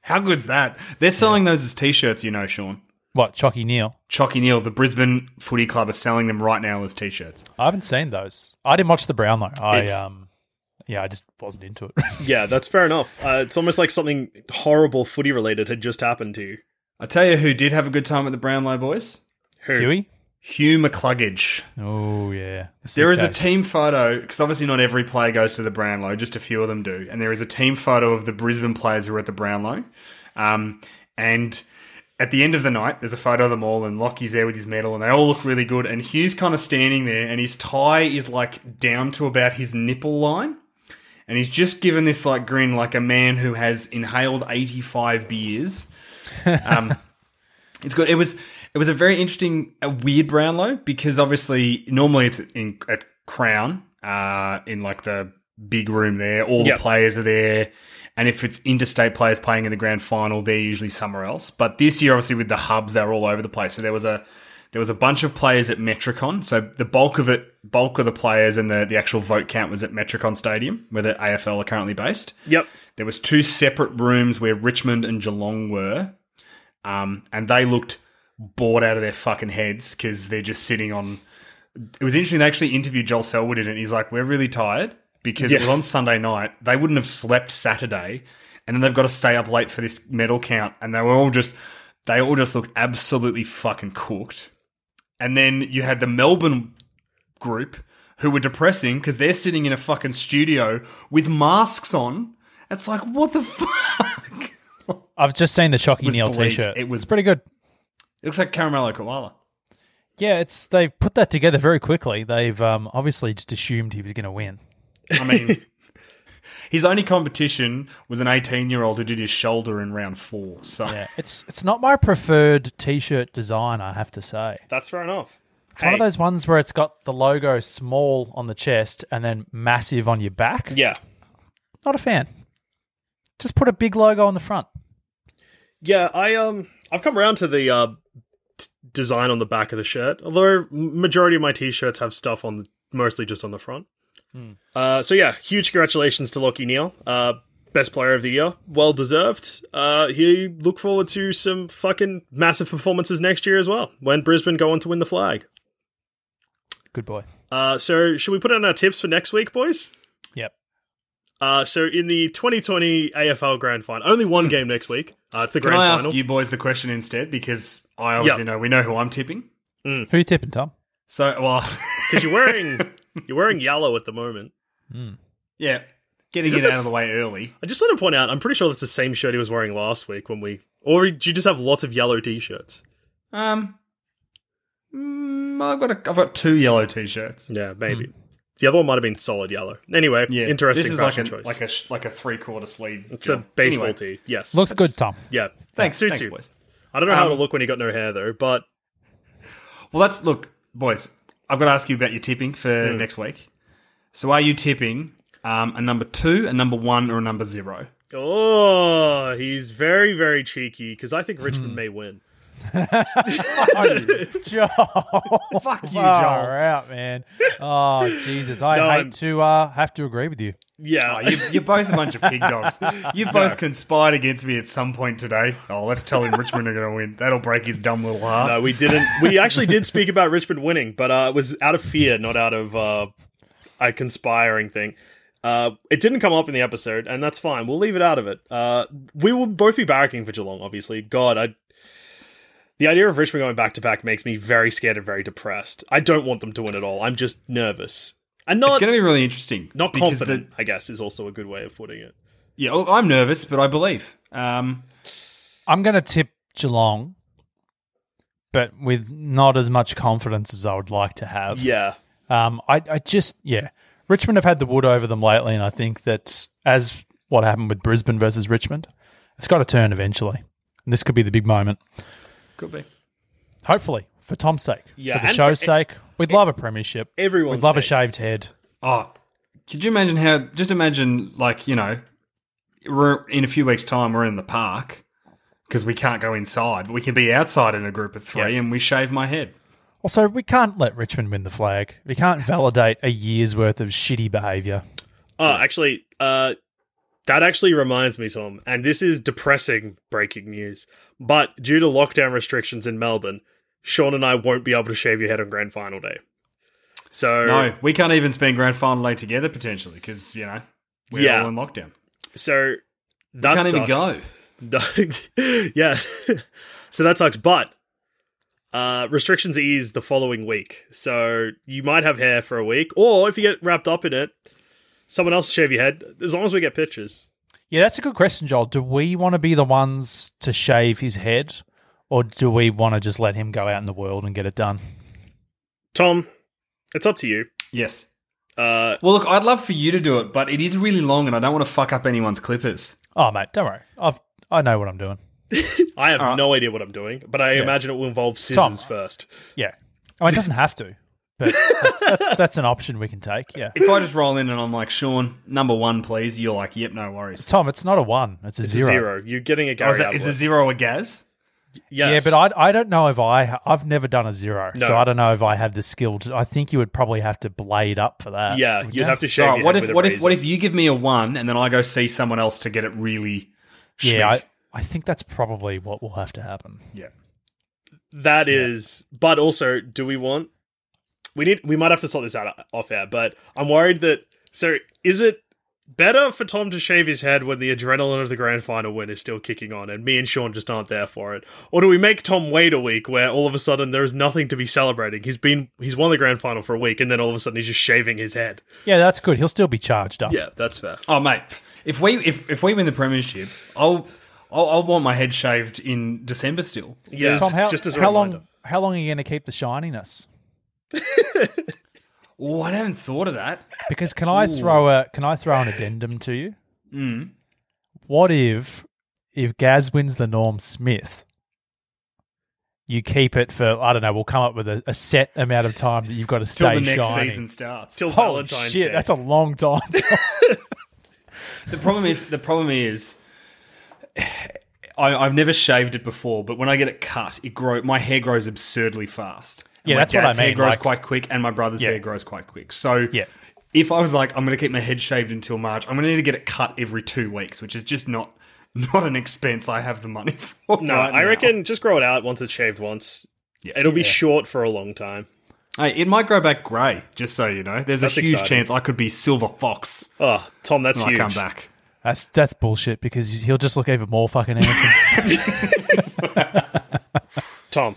how good's that? They're selling those as T-shirts, you know, Sean. What, Lachie Neale? Lachie Neale, the Brisbane Footy Club, are selling them right now as T-shirts. I haven't seen those. I didn't watch the Brownlow. I just wasn't into it. Yeah, that's fair enough. It's almost like something horrible footy-related had just happened to you. I tell you who did have a good time at the Brownlow, boys. Who? Huey? Hugh McCluggage. Oh, yeah. There is a team photo, because obviously not every player goes to the Brownlow, just a few of them do, and there is a team photo of the Brisbane players who are at the Brownlow. And at the end of the night, there's a photo of them all, and Lockie's there with his medal, and they all look really good, and Hugh's kind of standing there, and his tie is, like, down to about his nipple line, and he's just given this, like, grin like a man who has inhaled 85 beers. It's good. It was... It was a very interesting, a weird Brownlow, because obviously normally it's in at Crown, in like the big room there. All the players are there. And if it's interstate players playing in the grand final, they're usually somewhere else. But this year, obviously, with the hubs, they're all over the place. So there was a bunch of players at Metricon. So the bulk of the players and the actual vote count was at Metricon Stadium, where the AFL are currently based. Yep. There was two separate rooms where Richmond and Geelong were, and they looked bored out of their fucking heads because they're just sitting on... It was interesting. They actually interviewed Joel Selwood in it, and he's like, we're really tired because it was on Sunday night. They wouldn't have slept Saturday, and then they've got to stay up late for this medal count, and they all just looked absolutely fucking cooked. And then you had the Melbourne group who were depressing because they're sitting in a fucking studio with masks on. It's like, what the fuck? I've just seen the Lachie Neale t-shirt. It's pretty good. It looks like Caramello Koala. Yeah, they've put that together very quickly. They've obviously just assumed he was going to win. I mean, his only competition was an 18-year-old who did his shoulder in round 4. So yeah, it's not my preferred t-shirt design, I have to say. That's fair enough. It's one of those ones where it's got the logo small on the chest and then massive on your back. Yeah. Not a fan. Just put a big logo on the front. Yeah, I've come around to the design on the back of the shirt, although majority of my t-shirts have stuff on mostly just on the front. So yeah, huge congratulations to Lachie Neale, best player of the year, well deserved. He look forward to some fucking massive performances next year as well when Brisbane go on to win the flag. Good boy. So should we put in our tips for next week, boys? Yep. So in the 2020 AFL Grand Final, only one game next week. It's the Grand Final. Can I ask you boys the question instead, because I obviously know who I'm tipping. Who are you tipping, Tom? So because you're wearing yellow at the moment. Yeah, getting it out of the way early. I just want to point out, I'm pretty sure that's the same shirt he was wearing last week or do you just have lots of yellow t-shirts? I've got two yellow t-shirts. Yeah, maybe. The other one might have been solid yellow. Anyway, interesting fashion choice. Like a three-quarter sleeve. It's a baseball tee, yes. Looks good, Tom. Yeah. Thanks you. Boys. I don't know how it'll look when you got no hair, though, but... Well, look, boys, I've got to ask you about your tipping for next week. So are you tipping a number 2, a number 1, or a number 0? Oh, he's very, very cheeky, because I think Richmond may win. Joel. Fuck you, Joel. Far out, man. Oh, Jesus. I have to agree with you. Yeah. Oh, you're both a bunch of pig dogs. You both conspired against me at some point today. Oh, let's tell him Richmond are going to win. That'll break his dumb little heart. No, we didn't. We actually did speak about Richmond winning, but it was out of fear, not out of a conspiring thing. It didn't come up in the episode, and that's fine. We'll leave it out of it. We will both be barracking for Geelong, obviously. God, the idea of Richmond going back-to-back makes me very scared and very depressed. I don't want them to win at all. I'm just nervous. It's going to be really interesting. Not confident, I guess, is also a good way of putting it. Yeah, look, I'm nervous, but I believe. I'm going to tip Geelong, but with not as much confidence as I would like to have. Yeah. Richmond have had the wood over them lately, and I think that as what happened with Brisbane versus Richmond, it's got to turn eventually. And this could be the big moment. Could be. Hopefully, for Tom's sake, for the show's sake. We'd love a premiership. We'd love a shaved head. Oh, could you imagine we're in a few weeks' time, we're in the park because we can't go inside, but we can be outside in a group of 3 and we shave my head. Also, we can't let Richmond win the flag. We can't validate a year's worth of shitty behaviour. Oh, actually, that actually reminds me, Tom, and this is depressing breaking news, but due to lockdown restrictions in Melbourne, Sean and I won't be able to shave your head on grand final day. So no, we can't even spend grand final day together potentially because, we're all in lockdown. So that sucks. We can't even go. Yeah. So that sucks, but restrictions ease the following week. So you might have hair for a week, or if you get wrapped up in it, someone else shave your head, as long as we get pictures. Yeah, that's a good question, Joel. Do we want to be the ones to shave his head, or do we want to just let him go out in the world and get it done? Tom, it's up to you. Yes. Well, look, I'd love for you to do it, but it is really long, and I don't want to fuck up anyone's clippers. Oh, mate, don't worry. I know what I'm doing. I have no idea what I'm doing, but I imagine it will involve scissors first. Yeah. Oh, it doesn't have to, but that's an option we can take, yeah. If I just roll in and I'm like, Sean, number one, please, you're like, yep, no worries. Tom, it's not a one, it's a zero. You're getting a Gary Ablett. Is a zero a Gaz? Yes. Yeah, but I don't know if I've never done a zero, so I don't know if I have the skill. I think you would probably have to blade up for that. Yeah, you'd have to shave your head with a razor. What if you give me a one and then I go see someone else to get it really schmick? Yeah, I think that's probably what will have to happen. Yeah. That is, but also, do we want? We might have to sort this out off air, but I'm worried that. So, is it better for Tom to shave his head when the adrenaline of the grand final win is still kicking on, and me and Sean just aren't there for it, or do we make Tom wait a week where all of a sudden there is nothing to be celebrating? He's won the grand final for a week, and then all of a sudden he's just shaving his head. Yeah, that's good. He'll still be charged up. Yeah, that's fair. Oh, mate, if we win the premiership, I'll want my head shaved in December still. Yeah, Tom, just as a reminder. How long are you going to keep the shininess? I haven't thought of that. Because can I throw an addendum to you? Mm. What if Gaz wins the Norm Smith, you keep it for, I don't know, we'll come up with a set amount of time that you've got to stay shining. Till the next season starts. Till Valentine's Day. That's a long time. The problem is. I've never shaved it before, but when I get it cut, my hair grows absurdly fast. Yeah, that's what I mean. My hair grows quite quick, and my brother's hair grows quite quick. So if I was like, I'm going to keep my head shaved until March, I'm going to need to get it cut every 2 weeks, which is just not an expense I have the money for. No, I reckon just grow it out once it's shaved once. Yeah. It'll be short for a long time. Hey, it might grow back grey, just so you know. That's a huge chance I could be Silver Fox. Oh, Tom, that's huge. I come back. That's bullshit, because he'll just look even more fucking handsome. Tom,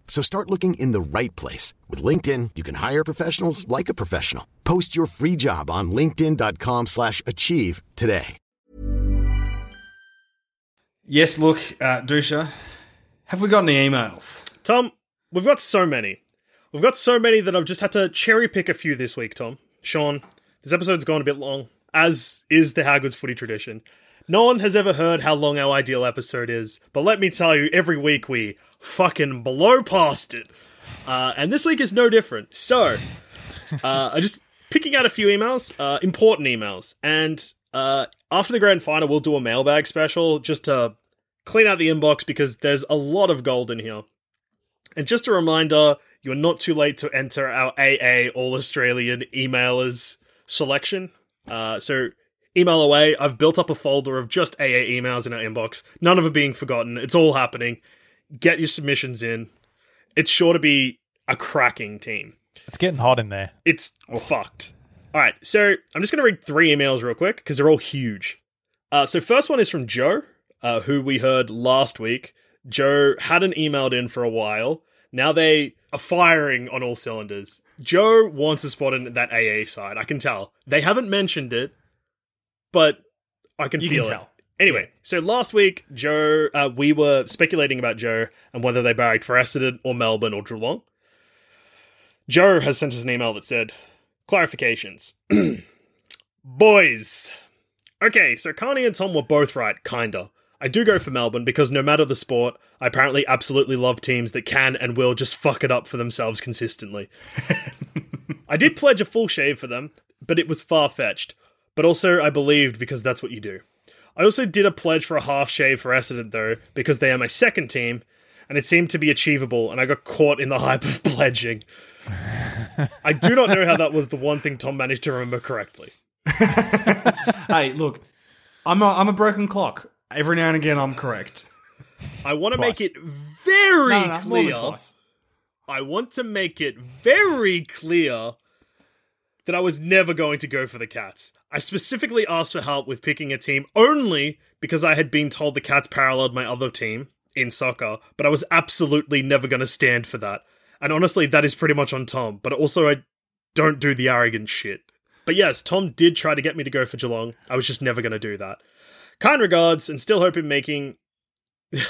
So start looking in the right place. With LinkedIn, you can hire professionals like a professional. Post your free job on linkedin.com/achieve today. Yes, look, Dusha, have we got any emails? Tom, we've got so many. We've got so many that I've just had to cherry pick a few this week, Tom. Sean, this episode's gone a bit long, as is the How Good's Footy tradition. No one has ever heard how long our ideal episode is, but let me tell you, every week we fucking blow past it. And this week is no different. So, I'm just picking out a few emails, important emails. And after the grand final, we'll do a mailbag special just to clean out the inbox, because there's a lot of gold in here. And just a reminder, you're not too late to enter our AA All-Australian Emailers selection. So... email away. I've built up a folder of just AA emails in our inbox. None of it being forgotten. It's all happening. Get your submissions in. It's sure to be a cracking team. It's getting hot in there. It's fucked. All right, so I'm just going to read 3 emails real quick, because they're all huge. So first one is from Joe, who we heard last week. Joe hadn't emailed in for a while. Now they are firing on all cylinders. Joe wants a spot in that AA side. I can tell. They haven't mentioned it, but I can feel it. Anyway, so last week, Joe, we were speculating about Joe and whether they barracked for Essendon or Melbourne or Geelong. Joe has sent us an email that said, clarifications. Boys. Okay, so Carney and Tom were both right, kinda. I do go for Melbourne because no matter the sport, I apparently absolutely love teams that can and will just fuck it up for themselves consistently. I did pledge a full shave for them, but it was far-fetched. But also, I believed, because that's what you do. I also did a pledge for a half shave for Essendon, though, because they are my second team, and it seemed to be achievable, and I got caught in the hype of pledging. I do not know how that was the one thing Tom managed to remember correctly. Hey, look, I'm a broken clock. Every now and again, I'm correct. I want to make it very clear. I want to make it very clear that I was never going to go for the Cats. I specifically asked for help with picking a team only because I had been told the Cats paralleled my other team, in soccer, but I was absolutely never going to stand for that. And honestly, that is pretty much on Tom, but also I don't do the arrogant shit. But yes, Tom did try to get me to go for Geelong. I was just never going to do that. Kind regards, and still hope in making...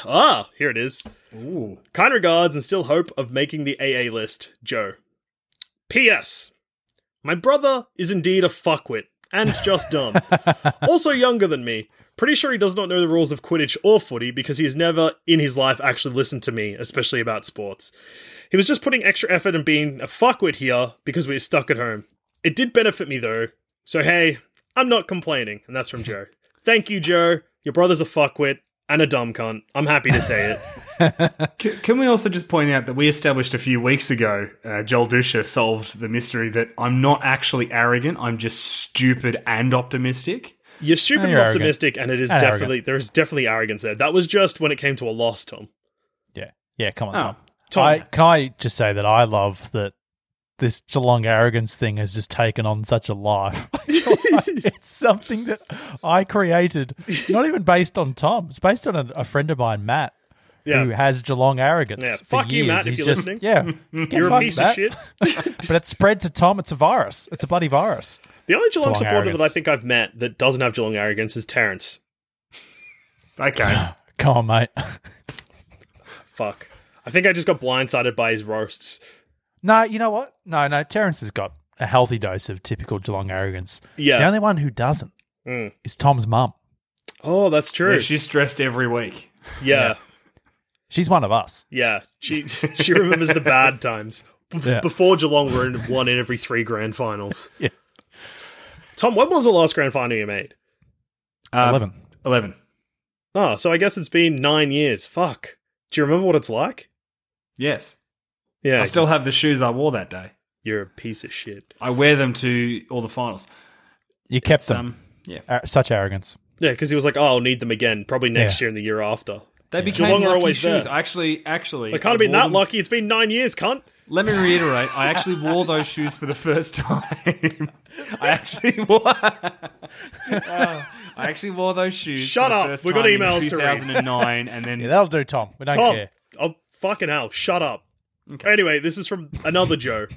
Ah, here it is. Ooh. Kind regards, and still hope of making the AA list, Joe. P.S. My brother is indeed a fuckwit, and just dumb. Also younger than me. Pretty sure he does not know the rules of Quidditch or footy because he has never in his life actually listened to me, especially about sports. He was just putting extra effort and being a fuckwit here because we are stuck at home. It did benefit me though, so hey, I'm not complaining. And that's from Joe. Thank you, Joe. Your brother's a fuckwit and a dumb cunt. I'm happy to say it. Can we also just point out that we established a few weeks ago, Joel Dusha solved the mystery that I'm not actually arrogant, I'm just stupid and optimistic. You're stupid and optimistic, arrogant. And it is and definitely arrogant. There is definitely arrogance there. That was just when it came to a loss, Tom. Yeah. Come on, Tom. Can I just say that I love that this Geelong arrogance thing has just taken on such a life. It's something that I created, not even based on Tom. It's based on a friend of mine, Matt, who has Geelong arrogance. Yeah. For years. You, Matt, if you're listening. Yeah, you're a piece of shit. But it's spread to Tom. It's a virus. It's a bloody virus. The only Geelong supporter that I think I've met that doesn't have Geelong arrogance is Terrence. Okay. Come on, mate. Fuck. I think I just got blindsided by his roasts. No, you know what? No, Terrence has got a healthy dose of typical Geelong arrogance. Yeah. The only one who doesn't is Tom's mum. Oh, that's true. Yeah, she's stressed every week. Yeah. She's one of us. Yeah. She remembers the bad times. Before Geelong were in one in every 3 grand finals. Yeah. Tom, when was the last grand final you made? 11. Oh, so I guess it's been 9 years. Fuck. Do you remember what it's like? Yes. Yeah. I still have the shoes I wore that day. You're a piece of shit. I wear them to all the finals. You kept them. Such arrogance. Yeah, because he was like, oh, I'll need them again, probably next year and the year after. They became lucky shoes. There. Actually. They can't have been that lucky. It's been 9 years, cunt. Let me reiterate, I actually wore those shoes for the first time. I actually wore those shoes. Shut up. We've got emails to read. 2009 and then that'll do, Tom. We don't care. Oh, fucking hell. Shut up. Okay. Anyway, this is from another Joe.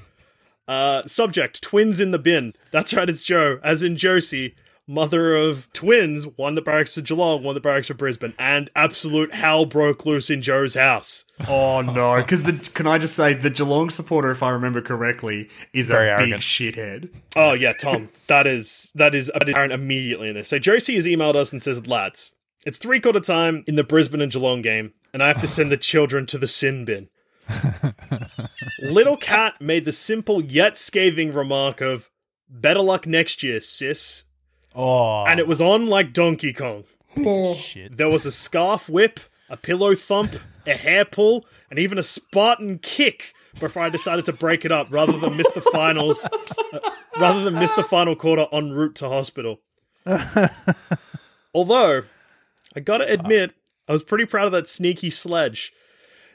Subject, twins in the bin. That's right, it's Joe, as in Josie, mother of twins, one that barracks for Geelong, one that barracks for Brisbane, and absolute hell broke loose in Joe's house. Oh no! Because can I just say the Geelong supporter, if I remember correctly, is very arrogant. Big shithead. Oh yeah, Tom, that is apparent immediately in this. So Josie has emailed us and says, "Lads, it's 3/4 time in the Brisbane and Geelong game, and I have to send the children to the sin bin." Little Cat made the simple yet scathing remark of, "Better luck next year, sis." Oh, and it was on like Donkey Kong. Oh. Shit. There was a scarf whip, a pillow thump, a hair pull, and even a Spartan kick before I decided to break it up rather than miss the finals, final quarter en route to hospital. Although, I gotta admit, I was pretty proud of that sneaky sledge.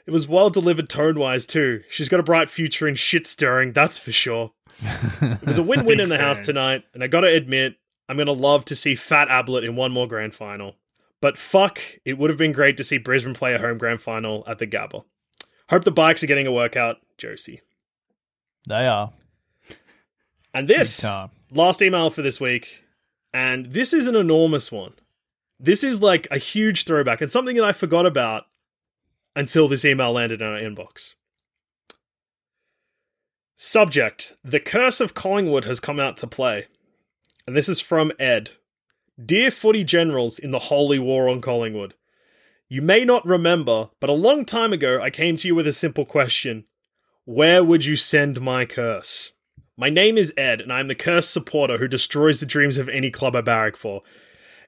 It was well delivered tone-wise too. She's got a bright future in shit-stirring, that's for sure. It was a win-win in the house tonight, and I gotta admit, I'm going to love to see Fat Ablett in one more grand final. But fuck, it would have been great to see Brisbane play a home grand final at the Gabba. Hope the bikes are getting a workout, Josie. They are. And this, last email for this week, and this is an enormous one. This is like a huge throwback, and something that I forgot about until this email landed in our inbox. Subject, the curse of Collingwood has come out to play. And this is from Ed. Dear footy generals in the holy war on Collingwood, you may not remember, but a long time ago I came to you with a simple question. Where would you send my curse? My name is Ed, and I am the cursed supporter who destroys the dreams of any club I barrack for.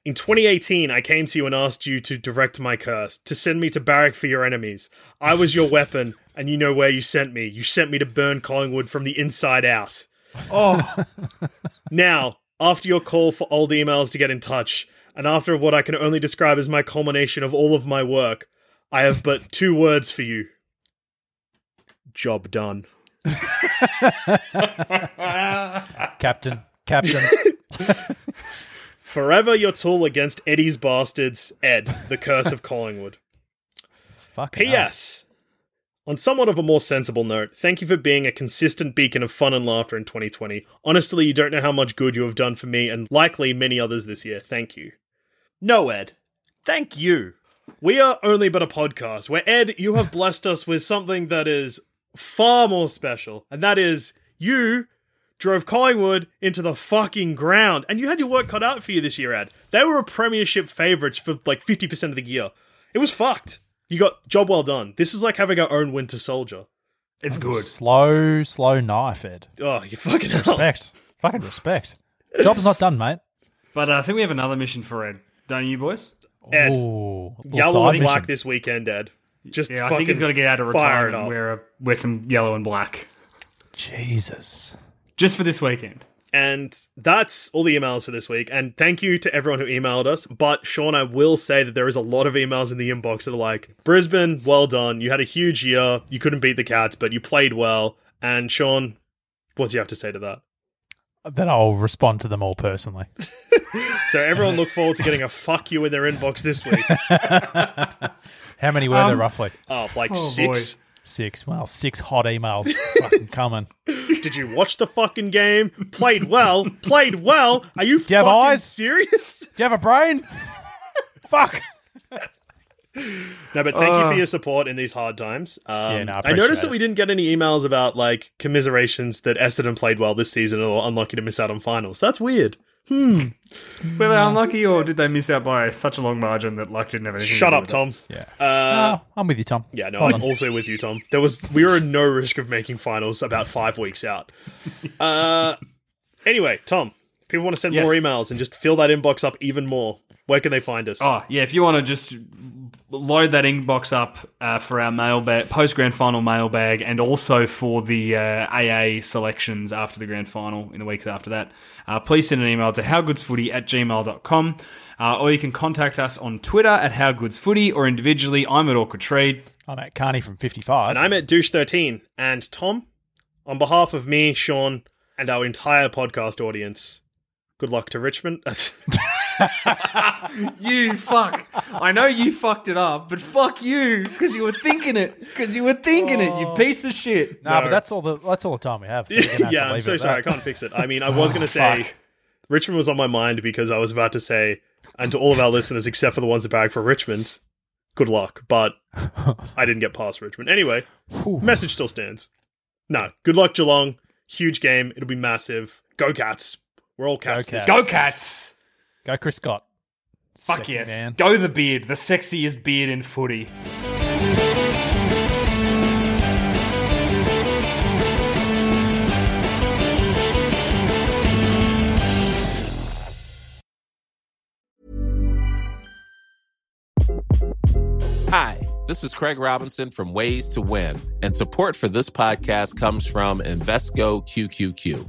In 2018, I came to you and asked you to direct my curse, to send me to barrack for your enemies. I was your weapon, and you know where you sent me. You sent me to burn Collingwood from the inside out. Oh. Now, after your call for old emails to get in touch, and after what I can only describe as my culmination of all of my work, I have but 2 words for you. Job done. Captain. Forever your tool against Eddie's bastards, Ed, the curse of Collingwood. Fucking P.S. On somewhat of a more sensible note, thank you for being a consistent beacon of fun and laughter in 2020. Honestly, you don't know how much good you have done for me and likely many others this year. Thank you. No, Ed. Thank you. We are only but a podcast where, Ed, you have blessed us with something that is far more special. And that is, you drove Collingwood into the fucking ground. And you had your work cut out for you this year, Ed. They were a premiership favourites for like 50% of the year. It was fucked. You got job well done. This is like having our own Winter Soldier. It's good. Slow knife, Ed. Oh, you fucking respect. Hell. Fucking respect. Job's not done, mate. But I think we have another mission for Ed, don't you, boys? Ed, ooh, yellow and black this weekend, Ed. Just yeah, I think he's got to get out of retirement and wear some yellow and black. Jesus, just for this weekend. And that's all the emails for this week. And thank you to everyone who emailed us. But, Sean, I will say that there is a lot of emails in the inbox that are like, Brisbane, well done. You had a huge year. You couldn't beat the Cats, but you played well. And, Sean, what do you have to say to that? Then I'll respond to them all personally. So everyone look forward to getting a fuck you in their inbox this week. How many were there, roughly? Oh, like six. Boy. Six. Wow, six hot emails fucking coming. Did you watch the fucking game? Played well. Played well. Are you fucking eyes? Serious? Do you have a brain? Fuck. No, but thank you for your support in these hard times. I noticed that we didn't get any emails about like commiserations that Essendon played well this season or unlucky to miss out on finals. That's weird. Were they unlucky or did they miss out by such a long margin that luck didn't have anything to do with it? Shut up, Tom. Yeah. I'm with you, Tom. Yeah, no, I'm also with you, Tom. We were at no risk of making finals about 5 weeks out. Anyway, Tom, if people want to send more emails and just fill that inbox up even more, where can they find us? Oh, yeah, if you want to just load that inbox up for our mailbag, post-grand final mailbag, and also for the AA selections after the grand final in the weeks after that, please send an email to howgoodsfooty@gmail.com. Or you can contact us on Twitter at howgoodsfooty, or individually, I'm at Awkward Trade. I'm at Carney from 55. And I'm at Douche13. And Tom, on behalf of me, Sean, and our entire podcast audience, good luck to Richmond. You fuck. I know you fucked it up, but fuck you, because you were thinking it. You piece of shit. No, but that's all the time we have. So I'm so sorry. I can't fix it. I mean, I was going to say, fuck. Richmond was on my mind because I was about to say, and to all of our listeners, except for the ones that bag for Richmond, good luck. But I didn't get past Richmond. Anyway, message still stands. No, good luck Geelong. Huge game. It'll be massive. Go Cats. We're all Cats. Go Cats. Go Chris Scott. Fuck sexy yes. Man. Go the beard. The sexiest beard in footy. Hi, this is Craig Robinson from Ways to Win, and support for this podcast comes from Invesco QQQ.